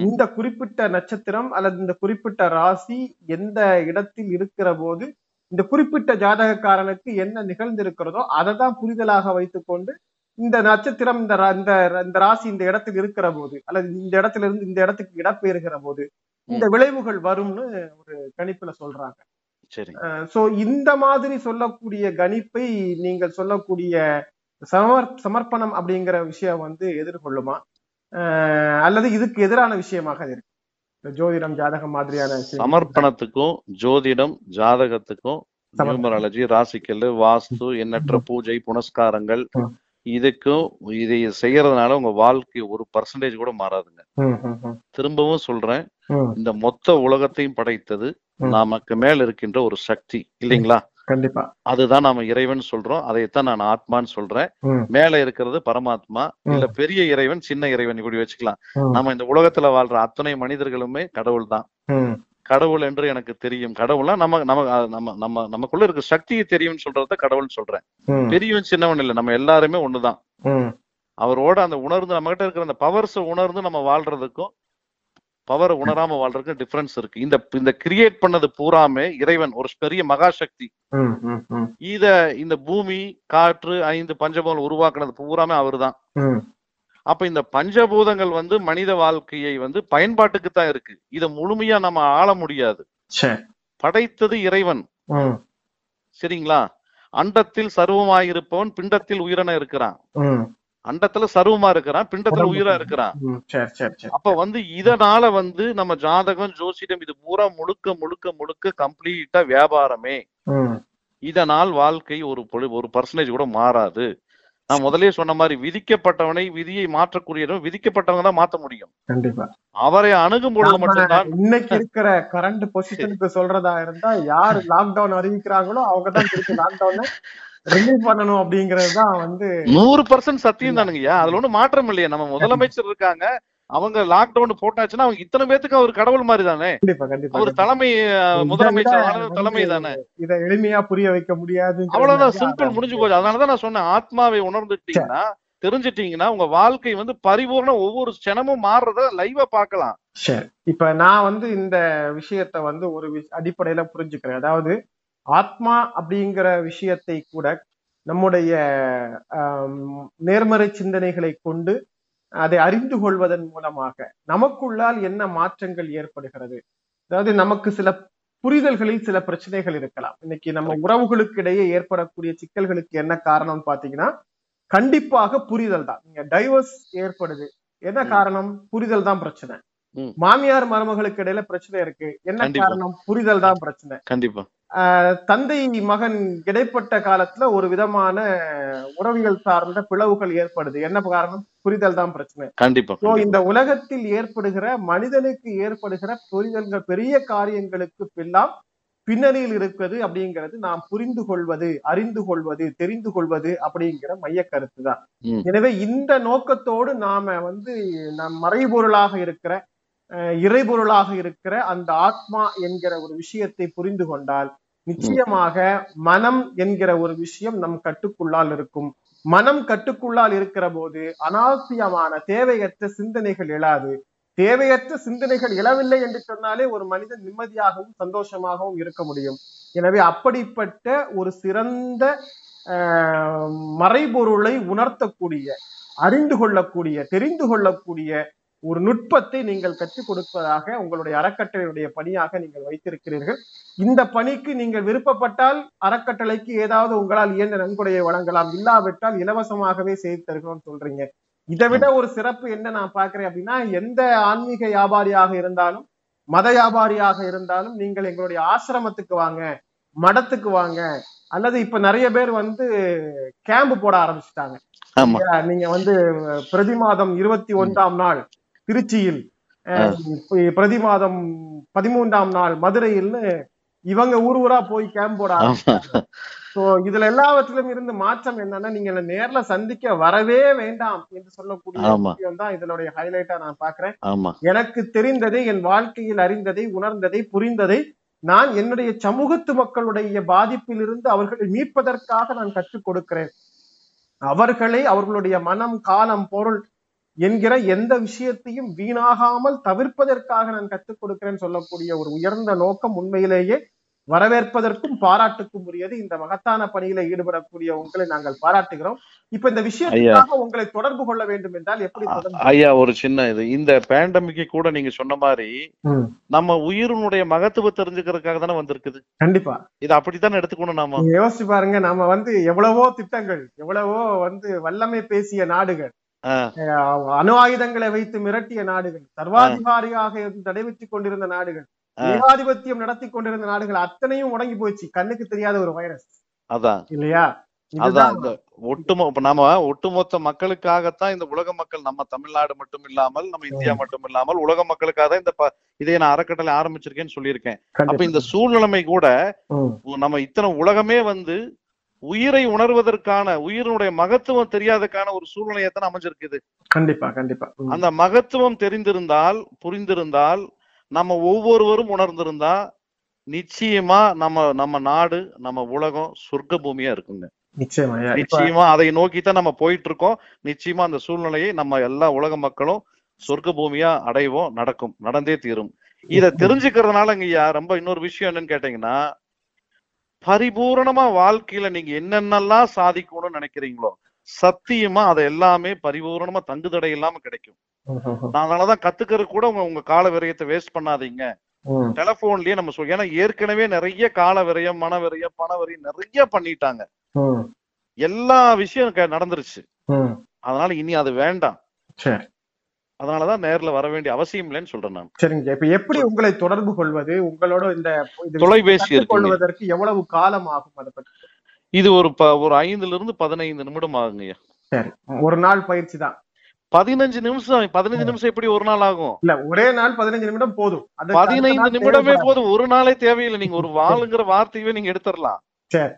இந்த குறிப்பிட்ட நட்சத்திரம் அல்லது இந்த குறிப்பிட்ட ராசி எந்த இடத்தில் இருக்கிற போது இந்த குறிப்பிட்ட ஜாதகக்காரனுக்கு என்ன நிகழ்ந்திருக்கிறதோ அதை தான் புரிதலாக வைத்துக்கொண்டு, இந்த நட்சத்திரம், இந்த ராசி இந்த இடத்துல இருக்கிற போது அல்லது இந்த இடத்துல இருந்து இந்த இடத்துக்கு இடம்பெயர்கிற போது இந்த விளைவுகள் வரும்னு ஒரு கணிப்புல சொல்றாங்க. சரி, சோ இந்த மாதிரி சொல்லக்கூடிய கணிப்பை நீங்கள் சொல்லக்கூடிய சமர்ப்பணம் அப்படிங்கிற விஷயம் எதிர்கொள்ளுமா அல்லது இதுக்கு எதிரான விஷயமாக இருக்கு? ஜோதிடம், ஜாதகம் மாதிரியான சமர்ப்பணத்துக்கும், ஜோதிடம், ஜாதகத்துக்கும், நியூமராலஜி, ராசிக்கல்லு, வாஸ்து, எண்ணற்ற பூஜை புனஸ்காரங்கள், இதுக்கும் இதை செய்யறதுனால உங்க வாழ்க்கை 1% கூட மாறாதுங்க. திரும்பவும் சொல்றேன், இந்த மொத்த உலகத்தையும் படைத்தது நமக்கு மேல் இருக்கின்ற ஒரு சக்தி இல்லைங்களா? கண்டிப்பா அதுதான் நாம இறைவன் சொல்றோம், அதைத்தான் நான் ஆத்மான்னு சொல்றேன். மேல இருக்கிறது பரமாத்மா, இல்ல பெரிய இறைவன், சின்ன இறைவன் இப்படி வச்சுக்கலாம். நாம இந்த உலகத்துல வாழ்ற அத்தனை மனிதர்களுமே கடவுள் தான். கடவுள் என்று எனக்கு தெரியும், கடவுள்னா நம்ம நம்ம நம்ம நம்ம நமக்குள்ள இருக்க சக்தியை தெரியும்னு சொல்றத கடவுள்னு சொல்றேன். பெரியவன் சின்னவன் இல்லை, நம்ம எல்லாருமே ஒண்ணுதான். அவரோட அந்த உணர்ந்து நம்ம கிட்ட இருக்கிற அந்த பவர்ஸை உணர்ந்து நம்ம வாழ்றதுக்கும் பவரை உணராம வாழ்றதுக்கும் டிஃபரன்ஸ் இருக்கு. இந்த கிரியேட் பண்ணது பூராமே இறைவன், ஒரு பெரிய மகாசக்தி. இந்த பூமி, காற்று, 5 பஞ்சபூதங்கள் உருவாக்குனது பூராமே அவரு தான். அப்ப இந்த பஞ்சபூதங்கள் மனித வாழ்க்கையை பயன்பாட்டுக்கு தான் இருக்கு. இதை முழுமையா நம்ம ஆள முடியாது. படைத்தது இறைவன், சரிங்களா? அண்டத்தில் சர்வமாயிருப்பவன் பிண்டத்தில் உயிரன இருக்கிறான். அண்டத்துல சர்வமா இருக்கிறான், பிண்டத்துல உயிரா இருக்கிறான். அப்ப இதனால நம்ம ஜாதகம், ஜோசிடம் இது பூரா முழுக்க முழுக்க முழுக்க கம்ப்ளீட்டா வியாபாரமே. இதனால் வாழ்க்கை ஒரு பர்சன்டேஜ் கூட மாறாது. நான் முதலே சொன்ன மாதிரி விதிக்கப்பட்டவனை, விதியை மாற்றக்கூடியவன் விதிக்கப்பட்டவங்க தான் மாத்த முடியும். கண்டிப்பா அவரை அணுகும்போது மட்டும்தான். இன்னைக்கு இருக்கிற கரண்ட் பொசிஷனுக்கு சொல்றதா இருந்தா, யார் லாக்டவுன் அறிவிக்கிறாங்களோ அவங்க தான் திருப்பி லாக்டவுன் ரிலீவ் பண்ணணும் அப்படிங்கறது தான் 100% சத்தியம் தானுங்கய்யா. அதுல ஒண்ணு மாற்றம் இல்லையா. நம்ம முதலமைச்சர் இருக்காங்க, அவங்க லாக்டவுன் போட்டாச்சுன்னா அவங்க இத்தனை பேருக்கு அவர் கடவுள் மாதிரி தானே. அவர் தலைமை முதலமைச்சர் தலைமை தானே. இதை எளிமையா புரிய வைக்க முடியாது. அவ்வளவுதான், சிம்பிள், முடிஞ்சு போச்சு. அதனாலதான் நான் சொன்னேன், ஆத்மாவை உணர்ந்துட்டீங்கன்னா, தெரிஞ்சிட்டீங்கன்னா உங்க வாழ்க்கை பரிபூர்ண ஒவ்வொரு க்ஷணமும் மாறுறத லைவா பாக்கலாம். இப்ப நான் இந்த விஷயத்த ஒரு அடிப்படையில புரிஞ்சுக்கிறேன். அதாவது ஆத்மா அப்படிங்கிற விஷயத்தை கூட நம்முடைய நேர்மறை சிந்தனைகளை கொண்டு அதை அறிந்து கொள்வதன் மூலமாக நமக்குள்ளால் என்ன மாற்றங்கள் ஏற்படுகிறது. அதாவது நமக்கு சில புரிதல்களில் சில பிரச்சனைகள் இருக்கலாம். இன்னைக்கு நம்ம உறவுகளுக்கு இடையே ஏற்படக்கூடிய சிக்கல்களுக்கு என்ன காரணம்னு பாத்தீங்கன்னா, கண்டிப்பாக புரிதல் தான். நீங்க டைவர்ஸ் ஏற்படுது, என்ன காரணம்? புரிதல் தான் பிரச்சனை. மாமியார் மருமகளுக்கு இடையில பிரச்சனை இருக்கு, என்ன காரணம்? புரிதல் தான் பிரச்சனை. கண்டிப்பா தந்தை மகன் இடைப்பட்ட காலத்துல ஒரு விதமான உறவியல் சார்ந்த பிளவுகள் ஏற்படுது, என்ன காரணம்? புரிதல் தான் பிரச்சனை. கண்டிப்பா இந்த உலகத்தில் ஏற்படுகிற, மனிதனுக்கு ஏற்படுகிற புரிதல்கள், பெரிய காரியங்களுக்கு எல்லாம் பின்னணியில் இருக்கிறது அப்படிங்கிறது நாம் புரிந்து கொள்வது, அறிந்து கொள்வது, தெரிந்து கொள்வது அப்படிங்கிற மைய கருத்து தான். எனவே இந்த நோக்கத்தோடு நாம நம் மறைபொருளாக இருக்கிற, இறைபொருளாக இருக்கிற அந்த ஆத்மா என்கிற ஒரு விஷயத்தை புரிந்து கொண்டால் நிச்சயமாக மனம் என்கிற ஒரு விஷயம் நம் கட்டுக்குள்ளால் இருக்கும். மனம் கட்டுக்குள்ளால் இருக்கிற போது அனாவசியமான தேவையற்ற சிந்தனைகள் எழாது. தேவையற்ற சிந்தனைகள் எழவில்லை என்று சொன்னாலே ஒரு மனிதன் நிம்மதியாகவும் சந்தோஷமாகவும் இருக்க முடியும். எனவே அப்படிப்பட்ட ஒரு சிறந்த மறைபொருளை உணர்த்தக்கூடிய, அறிந்து கொள்ளக்கூடிய, தெரிந்து கொள்ளக்கூடிய ஒரு நுட்பத்தை நீங்கள் கற்றுக் கொடுப்பதாக உங்களுடைய அறக்கட்டளையுடைய பணியாக நீங்கள் வைத்திருக்கிறீர்கள். இந்த பணிக்கு நீங்கள் விருப்பப்பட்டால் அறக்கட்டளைக்கு ஏதாவது உங்களால் இயன்ற நன்கொடையை வழங்கலாம், இல்லாவிட்டால் இலவசமாகவே செய்து தருகிறோம்னு சொல்றீங்க. இதை விட ஒரு சிறப்பு என்ன நான் பாக்குறேன் அப்படின்னா, எந்த ஆன்மீக வியாபாரியாக இருந்தாலும், மத வியாபாரியாக இருந்தாலும், நீங்கள் எங்களுடைய ஆசிரமத்துக்கு வாங்க, மடத்துக்கு வாங்க. அல்லது இப்ப நிறைய பேர் கேம்பு போட ஆரம்பிச்சுட்டாங்க. நீங்க பிரதி மாதம் 21ஆம் நாள் திருச்சியில், பிரதி மாதம் 13ஆம் நாள் மதுரையில்னு இவங்க ஊர் ஊரா போய் கேம்ப் போட ஆரம்பிச்சாங்க. சோ இதுல எல்லாவற்றிலும் இருந்து மாற்றம் என்னன்னா, நீங்க நேர்ல சந்திக்க வரவே வேண்டாம் என்று சொல்லக்கூடிய விஷயம் தான் இதனுடைய ஹைலைட்டா நான் பாக்குறேன். எனக்கு தெரிந்ததை, என் வாழ்க்கையில் அறிந்ததை, உணர்ந்ததை, புரிந்ததை நான் என்னுடைய சமூகத்து மக்களுடைய பாதிப்பில் இருந்து அவர்களை மீட்பதற்காக நான் கற்றுக் கொடுக்கிறேன். அவர்களை, அவர்களுடைய மனம், காலம், பொருள் என்கிற எந்த விஷயத்தையும் வீணாகாமல் தவிர்ப்பதற்காக நான் கற்றுக் கொடுக்கிறேன்னு சொல்லக்கூடிய ஒரு உயர்ந்த நோக்கம் உண்மையிலேயே வரவேற்பதற்கும் பாராட்டுக்கும் உரியது. இந்த மகத்தான பணியில ஈடுபடக்கூடிய உங்களை நாங்கள் பாராட்டுகிறோம். இப்ப இந்த விஷயத்துக்காக உங்களை தொடர்பு கொள்ள வேண்டும் என்றால் எப்படி? ஐயா ஒரு சின்ன இது, இந்த பேண்டமிக்கு கூட நீங்க சொன்ன மாதிரி நம்ம உயிரினுடைய மகத்துவம் தெரிஞ்சுக்கிறதுக்காக தானே வந்திருக்குது. கண்டிப்பா இது அப்படித்தானே எடுத்துக்கணும். நாம யோசிச்சு பாருங்க, நாம எவ்வளவோ திட்டங்கள், எவ்வளவோ வல்லமை பேசிய நாடுகள், அணு ஆயுதங்களை வைத்து மிரட்டிய நாடுகள், சர்வாதிகாரியாக நடைபெற்றுக் கொண்டிருந்த நாடுகள், ஏகாதிபத்தியம் நடத்தி கொண்டிருந்த நாடுகள் அத்தனையும் முடங்கி போயிடுச்சு. கண்ணுக்கு தெரியாத ஒரு வைரஸ் அதான் இல்லையா? அதுதான் இந்த நாம ஒட்டுமொத்த மக்களுக்காகத்தான் இந்த உலக மக்கள், நம்ம தமிழ்நாடு மட்டும் இல்லாமல் நம்ம இந்தியா மட்டும் இல்லாமல் உலக மக்களுக்காக தான் இந்த இதை நான் அறக்கட்டளை ஆரம்பிச்சிருக்கேன்னு சொல்லியிருக்கேன். அப்ப இந்த சூழ்நிலைமை கூட நம்ம இத்தனை உலகமே உயிரை உணர்வதற்கான, உயிரினுடைய மகத்துவம் தெரியாததுக்கான ஒரு சூழ்நிலையை தான் அமைஞ்சிருக்குது. கண்டிப்பா கண்டிப்பா அந்த மகத்துவம் தெரிந்திருந்தால், புரிந்திருந்தால், நம்ம ஒவ்வொருவரும் உணர்ந்திருந்தா நிச்சயமா நம்ம நாடு, நம்ம உலகம் சொர்க்க பூமியா இருக்குங்க. நிச்சயமா அதை நோக்கித்தான் நம்ம போயிட்டு இருக்கோம். நிச்சயமா அந்த சூழ்நிலையை நம்ம எல்லா உலக மக்களும் சொர்க்க பூமியா அடைவோம், நடக்கும், நடந்தே தீரும். இதை தெரிஞ்சுக்கிறதுனால இங்கயா ரொம்ப இன்னொரு விஷயம் என்னன்னு கேட்டீங்கன்னா, பரிபூர்ணமா வாழ்க்கையில நீங்க என்னென்னலாம் சாதிக்கணும்னு நினைக்கிறீங்களோ சத்தியமா அதை எல்லாமே பரிபூர்ணமா தங்குதடை இல்லாம கிடைக்கும். அதனாலதான் கத்துக்கிறது கூட உங்க கால விரயத்தை வேஸ்ட் பண்ணாதீங்க. டெலிபோன்லயே நம்ம சொல்ல, ஏன்னா ஏற்கனவே நிறைய கால விரயம், மன விரயம், பண விரயம் நிறைய பண்ணிட்டாங்க. எல்லா விஷயம் நடந்துருச்சு. அதனால இனி அது வேண்டாம். அதனாலதான் நேர்ல வர வேண்டிய அவசியம் இல்லைன்னு சொல்றேன் நான். சரிங்க. இப்ப எப்படி உங்களை தொடர்பு கொள்வது, உங்களோட இந்த தொலைபேசி கொள்வதற்கு எவ்வளவு காலம் ஆகும்? அதை பற்றி இது ஒரு 5-15 நிமிடம் ஆகுங்க. சரி, ஒரு நாள் பயிற்சி தான் 15 நிமிஷம். 15 நிமிஷம் எப்படி ஒரு நாள் ஆகும்? இல்ல, ஒரே நாள் 15 நிமிடம் போதும். 15 நிமிடமே போதும். ஒரு நாளே தேவையில்லை. நீங்க ஒரு வாளுங்கிற வார்த்தையவே நீங்க எடுத்துடலாம். சரி,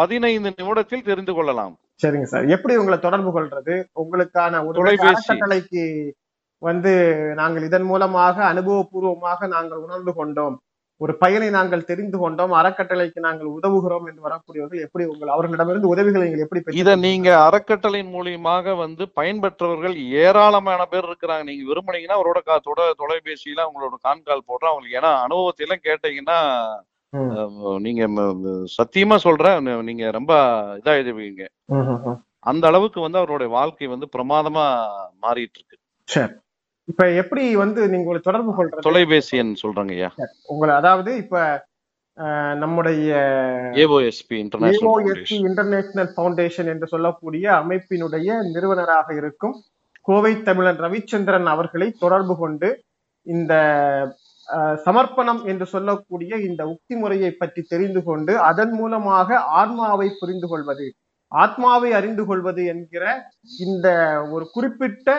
15 நிமிடத்தில் தெரிந்து கொள்ளலாம். சரிங்க சார். எப்படி உங்களை தொடர்பு கொள்றது? உங்களுக்கான தொலைபேசிக்கு நாங்கள் இதன் மூலமாக அனுபவபூர்வமாக நாங்கள் உணர்ந்து கொண்டோம், ஒரு பயனை நாங்கள் தெரிந்து கொண்டோம், அறக்கட்டளைக்கு நாங்கள் உதவுகிறோம் என்று வரக்கூடியவர்கள் எப்படி அவர்களிடமிருந்து உதவிகளை எப்படி இதை நீங்க அறக்கட்டளையின் மூலியமாக பயன்பெற்றவர்கள் ஏராளமான பேர் இருக்கிறாங்க. நீங்க விரும்புனீங்கன்னா அவரோட தொலைபேசியில அவங்களோட கான்கால் போடுறோம் அவங்களுக்கு. ஏன்னா அனுபவத்திலாம் கேட்டீங்கன்னா நீங்க சத்தியமா சொல்றேன், நீங்க ரொம்ப இதா எழுதுவீங்க. அந்த அளவுக்கு அவருடைய வாழ்க்கை பிரமாதமா மாறிட்டு இருக்கு. இப்ப எப்படி நீங்க தொடர்பு கொள்ற தொலைபேசி எண் சொல்றேங்க ஐயா உங்களை. அதாவது இப்ப நம்முடைய AOSP இன்டர்நேஷனல் ஃபவுண்டேஷன் என்று சொல்லக்கூடிய அமைப்பினுடைய நிறுவனராக இருக்கும் கோவை தமிழன் ரவிச்சந்திரன் அவர்களை தொடர்பு கொண்டு இந்த சமர்ப்பணம் என்று சொல்லக்கூடிய இந்த உக்தி முறையை பற்றி தெரிந்து கொண்டு அதன் மூலமாக ஆத்மாவை புரிந்து கொள்வது, ஆத்மாவை அறிந்து கொள்வது என்கிற இந்த ஒரு குறிப்பிட்ட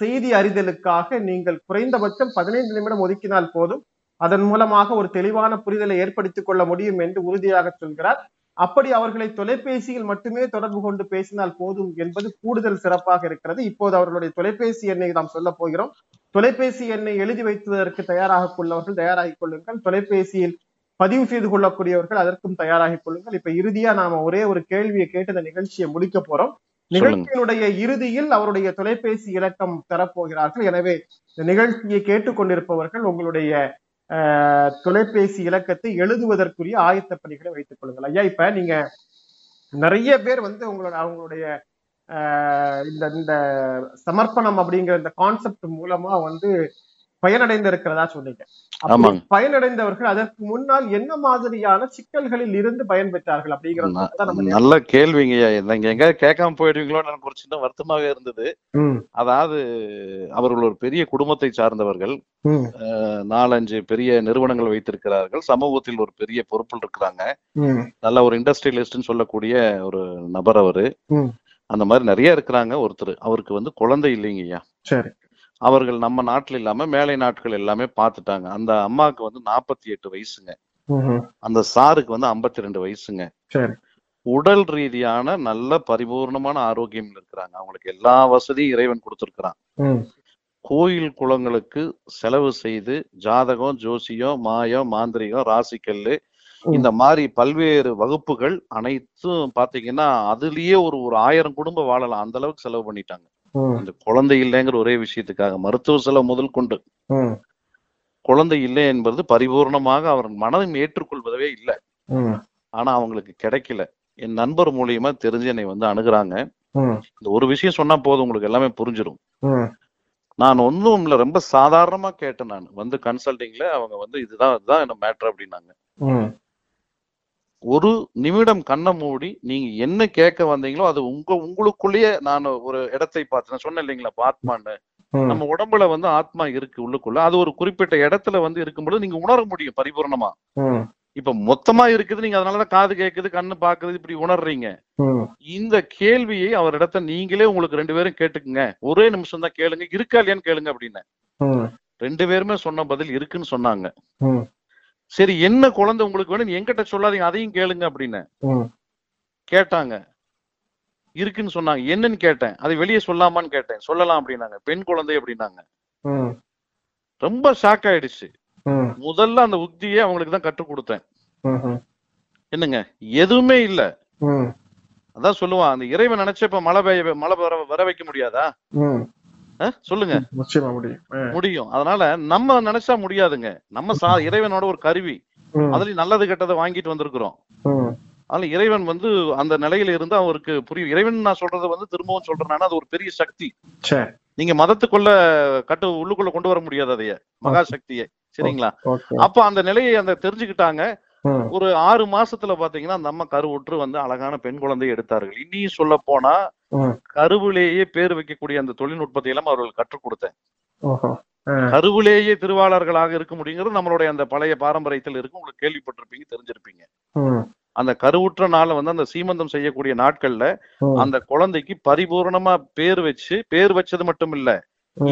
செய்தி அறிதலுக்காக நீங்கள் குறைந்தபட்சம் 15 நிமிடம் ஒதுக்கினால் போதும். அதன் மூலமாக ஒரு தெளிவான புரிதலை ஏற்படுத்திக் கொள்ள முடியும் என்று உறுதியாக சொல்கிறார். அப்படி அவர்களை தொலைபேசியில் மட்டுமே தொடர்பு கொண்டு பேசினால் போதும் என்பது கூடுதல் சிறப்பாக இருக்கிறது. இப்போது அவர்களுடைய தொலைபேசி எண்ணை நாம் சொல்ல போகிறோம். தொலைபேசி எண்ணை எழுதி வைத்ததற்கு தயாராக கொள்ளவர்கள் தயாராகிக் கொள்ளுங்கள். தொலைபேசியில் பதிவு செய்து கொள்ளக்கூடியவர்கள் அதற்கும் தயாராகிக் கொள்ளுங்கள். இப்ப இறுதியா நாம ஒரே ஒரு கேள்வியை கேட்டு இந்த நிகழ்ச்சியை முடிக்க போறோம். நிகழ்ச்சியினுடைய இறுதியில் அவருடைய தொலைபேசி இலக்கம் தரப்போகிறார்கள். எனவே இந்த நிகழ்ச்சியை கேட்டுக்கொண்டிருப்பவர்கள் உங்களுடைய தொலைபேசி இலக்கத்தை எழுதுவதற்குரிய ஆயத்த பணிகளை வைத்துக் கொள்ளுங்கள். ஐயா, இப்ப நீங்க நிறைய பேர் அவங்களுடைய இந்த சமர்ப்பணம் அப்படிங்கிற இந்த கான்செப்ட் மூலமா பயனடைந்திருக்கிறதா சொன்னீங்க. பயனடைந்தவர்கள் அதற்கு முன்னால் என்ன மாதிரியான சிக்கல்களில் இருந்து பயன்பெற்றார்கள் அப்படிங்கிறது நல்ல கேள்விங்கய்யா. எங்க கேட்காம போயிடுவீங்களோன்னு எனக்கு ஒரு சின்ன வருத்தமாவே இருந்தது. அதாவது அவர்கள் ஒரு பெரிய குடும்பத்தை சார்ந்தவர்கள், 4-5 பெரிய நிறுவனங்கள் வைத்திருக்கிறார்கள், சமூகத்தில் ஒரு பெரிய பொறுப்பில் இருக்கிறாங்க, நல்ல ஒரு இண்டஸ்ட்ரியலிஸ்ட்னு சொல்லக்கூடிய ஒரு நபர் அவரு. அந்த மாதிரி நிறைய இருக்கிறாங்க. ஒருத்தர் அவருக்கு குழந்தை இல்லைங்கய்யா. சரி. அவர்கள் நம்ம நாட்டுல இல்லாம மேலை நாட்கள் எல்லாமே பாத்துட்டாங்க. அந்த அம்மாவுக்கு 48 வயசுங்க, அந்த சாருக்கு 52 வயசுங்க. உடல் ரீதியான நல்ல பரிபூர்ணமான ஆரோக்கியம் இருக்கிறாங்க. அவங்களுக்கு எல்லா வசதியும் இறைவன் கொடுத்திருக்கிறான். கோயில் குளங்களுக்கு செலவு செய்து ஜாதகம், ஜோசியம், மாயம், மாந்திரிகம், ராசிக்கல்லு, இந்த மாதிரி பல்வேறு வகுப்புகள் அனைத்தும் பாத்தீங்கன்னா அதுலயே ஒரு 1000 குடும்பம் வாழலாம் அந்த அளவுக்கு செலவு பண்ணிட்டாங்க. அந்த குழந்தை இல்லைங்கிற ஒரே விஷயத்துக்காக மருத்துவ செலவு முதல் கொண்டு குழந்தை இல்லை என்பது பரிபூர்ணமாக அவர் மனதும் ஏற்றுக்கொள்வதே இல்லை. ஆனா அவங்களுக்கு கிடைக்கல. என் நண்பர் மூலியமா தெரிஞ்சு என்னை அணுகுறாங்க. இந்த ஒரு விஷயம் சொன்னா போதும், உங்களுக்கு எல்லாமே புரிஞ்சிடும். நான் ஒன்றும் இல்லை, ரொம்ப சாதாரணமா கேட்டேன். நான் கன்சல்டிங்ல அவங்க இதுதான் என்ன மேட்டர் அப்படின்னாங்க. ஒரு நிமிடம் கண்ணை மூடி நீங்க என்ன கேட்க வந்தீங்களோ அது உங்களுக்குள்ளேயே நான் ஒரு இடத்தை பார்த்து நான் சொன்னேன் இல்லைங்களா, ஆத்மான்னு. நம்ம உடம்புல ஆத்மா இருக்கு உள்ளுக்குள்ள. அது ஒரு குறிப்பிட்ட இடத்துல இருக்கும்போது நீங்க உணர முடியும் பரிபூர்ணமா. இப்ப மொத்தமா இருக்குது, நீங்க அதனாலதான் காது கேக்குது கண்ணு பாக்குது இப்படி உணர்றீங்க. இந்த கேள்வியை அவரிடத்த நீங்களே உங்களுக்கு ரெண்டு பேரும் கேட்டுக்குங்க, ஒரே நிமிஷம் தான் கேளுங்க, இருக்கா இல்லையான்னு கேளுங்க அப்படின்னு. ரெண்டு பேருமே சொன்ன பதில் இருக்குன்னு சொன்னாங்க. சரி என்ன குழந்தை உங்களுக்கு வேணும், என்கிட்ட சொல்லாதீங்க, அதையும் கேளுங்க அப்படின்னு கேட்டாங்க. இருக்குன்னு சொன்னாங்க. என்னன்னு கேட்டேன், அதை வெளியே சொல்லாமான்னு கேட்டேன். சொல்லலாம் அப்படின்னாங்க. பெண் குழந்தை அப்படின்னாங்க. ரொம்ப ஷாக் ஆயிடுச்சு. முதல்ல அந்த உக்தியை அவங்களுக்கு தான் கற்றுக் கொடுத்தேன். என்னங்க எதுவுமே இல்ல, அதான் சொல்லுவான் அந்த இறைவன் நினைச்சப்ப மழை வர வைக்க முடியாதா சொல்லுங்க, முடியும். அதனால நம்ம நினைச்சா முடியாதுங்க. நம்ம இறைவனோட ஒரு கருவி, அதுலயும் நல்லது கெட்டதை வாங்கிட்டு வந்திருக்கிறோம். அதனால இறைவன் அந்த நிலையில இருந்து அவருக்கு புரியும். இறைவன் நான் சொல்றது திரும்பவும் சொல்றேன்னா அது ஒரு பெரிய சக்தி. நீங்க மதத்துக்குள்ள உள்ளுக்குள்ள கொண்டு வர முடியாது அதைய மகா சக்தியை, சரிங்களா? அப்ப அந்த நிலையை அந்த தெரிஞ்சுக்கிட்டாங்க. ஒரு 6 மாசத்துல பாத்தீங்கன்னா அந்த அம்மா கருவுற்று அழகான பெண் குழந்தையை எடுத்தார்கள். இன்னும் சொல்ல போனா கருவிலேயே பேர் வைக்கக்கூடிய அந்த தொழில்நுட்பத்தை எல்லாம் அவர்கள் கற்றுக் கொடுத்தேன். கருவிலேயே திருவாளர்களாக இருக்க முடியுங்கிறது நம்மளுடைய அந்த பழைய பாரம்பரியத்தில் இருக்கு. உங்களுக்கு கேள்விப்பட்டிருப்பீங்க, தெரிஞ்சிருப்பீங்க. அந்த கருவுற்ற நாள் அந்த சீமந்தம் செய்யக்கூடிய நாட்கள்ல அந்த குழந்தைக்கு பரிபூர்ணமா பேர் வச்சு, பேர் வச்சது மட்டும் இல்ல,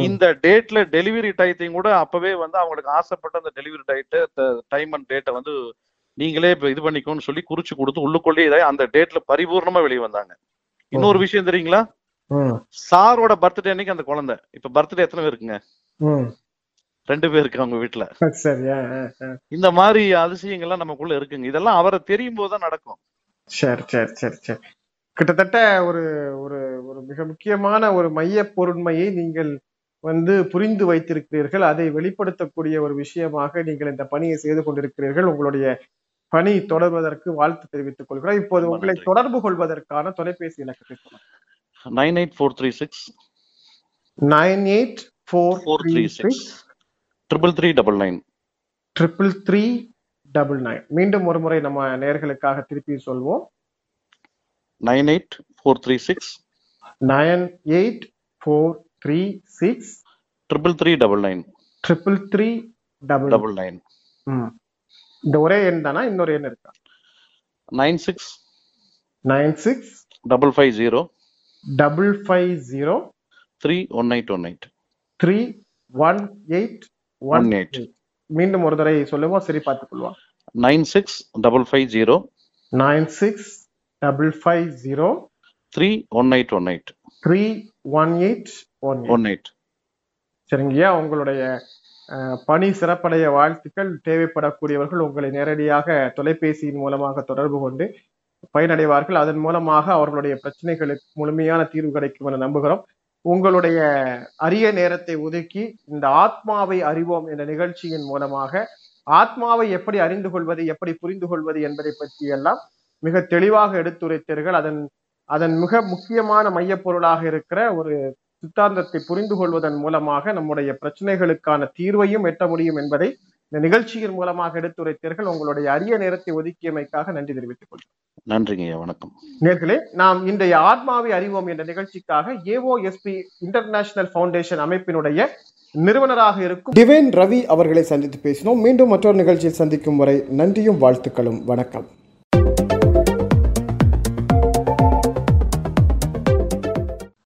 இந்த டேட்ல டெலிவரி டயத்தையும் கூட அப்பவே அவங்களுக்கு ஆசைப்பட்ட அந்த டெலிவரி டைம் அண்ட் டேட்டை நீங்களே இது பண்ணிக்கோன்னு சொல்லி குறிச்சு கொடுத்து உள்ளுக்குள்ளே இதை அந்த டேட்ல பரிபூர்ணமா வெளியே வந்தாங்க. இன்னொரு விஷயம் தெரியுங்களா, சாரோட பர்த்டே அன்னைக்கு அந்த குழந்தை, இப்ப பர்த்டே எத்தனை பேருக்குங்க? 2 பேர் இருக்கு அவங்க வீட்டுல. இந்த மாதிரி அதிசயங்கள்லாம் நமக்குள்ள இருக்குங்க. இதெல்லாம் அவரை தெரியும் போதுதான் நடக்கும். சரி சரி சரி சரி. கிட்டத்தட்ட ஒரு ஒரு ஒரு மிக முக்கியமான ஒரு மைய பொருண்மையை நீங்கள் புரிந்து வைத்திருக்கிறீர்கள். அதை வெளிப்படுத்தக்கூடிய ஒரு விஷயமாக நீங்கள் இந்த பணியை செய்து கொண்டிருக்கிறீர்கள். உங்களுடைய பணி தொடர்வதற்கு வாழ்த்து தெரிவித்துக் கொள்கிறோம். இப்போது உங்களை தொடர்பு கொள்வதற்கான தொலைபேசி இலக்கத்தை சொல்லுங்க. 98436 98436 33399 33399. மீண்டும் ஒரு முறை நம்ம நேயர்களுக்காக திருப்பி சொல்வோம். 98436 98436 33399 33399. இந்த ஒரே எண் தானா இன்னொரு எண் இருக்கா? 96 550 31818 மீண்டும் ஒரு தடவை சொல்லுவோம், சரி பார்த்துக்கொள்வோம். 96 550 31818 31818. சரிங்கய்யா, உங்களுடைய பணி சிறப்படைய வாழ்த்துக்கள். தேவைப்படக்கூடியவர்கள் உங்களை நேரடியாக தொலைபேசியின் மூலமாக தொடர்பு கொண்டு பயனடைவார்கள். அதன் மூலமாக அவர்களுடைய பிரச்சனைகளுக்கு முழுமையான தீர்வு கிடைக்கும் என நம்புகிறோம். உங்களுடைய அரிய நேரத்தை ஒதுக்கி இந்த ஆத்மாவை அறிவோம் என்ற நிகழ்ச்சியின் மூலமாக ஆத்மாவை எப்படி அறிந்து கொள்வது, எப்படி புரிந்து கொள்வது என்பதை பற்றியெல்லாம் மிக தெளிவாக எடுத்துரைத்தீர்கள். அதன் அதன் மிக முக்கியமான மையப்பொருளாக இருக்கிற ஒரு சித்தாந்தத்தை புரிந்து கொள்வதன் மூலமாக நம்முடைய பிரச்சனைகளுக்கான தீர்வையும் எட்ட முடியும் என்பதை இந்த நிகழ்ச்சியின் மூலமாக எடுத்துரைத்தீர்கள். உங்களுடைய அரிய நேரத்தை ஒதுக்கியமைக்காக நன்றி தெரிவித்துக் கொள்கிறேன். நன்றிங்க, வணக்கம். நேர்களே, நாம் இன்றைய ஆத்மாவை அறிவோம் என்ற நிகழ்ச்சிக்காக AOSP இன்டர்நேஷனல் ஃபவுண்டேஷன் அமைப்பினுடைய நிறுவனராக இருக்கும் டிவைன் ரவி அவர்களை சந்தித்து பேசினோம். மீண்டும் மற்றொரு நிகழ்ச்சியில் சந்திக்கும் வரை நன்றியும் வாழ்த்துக்களும். வணக்கம்.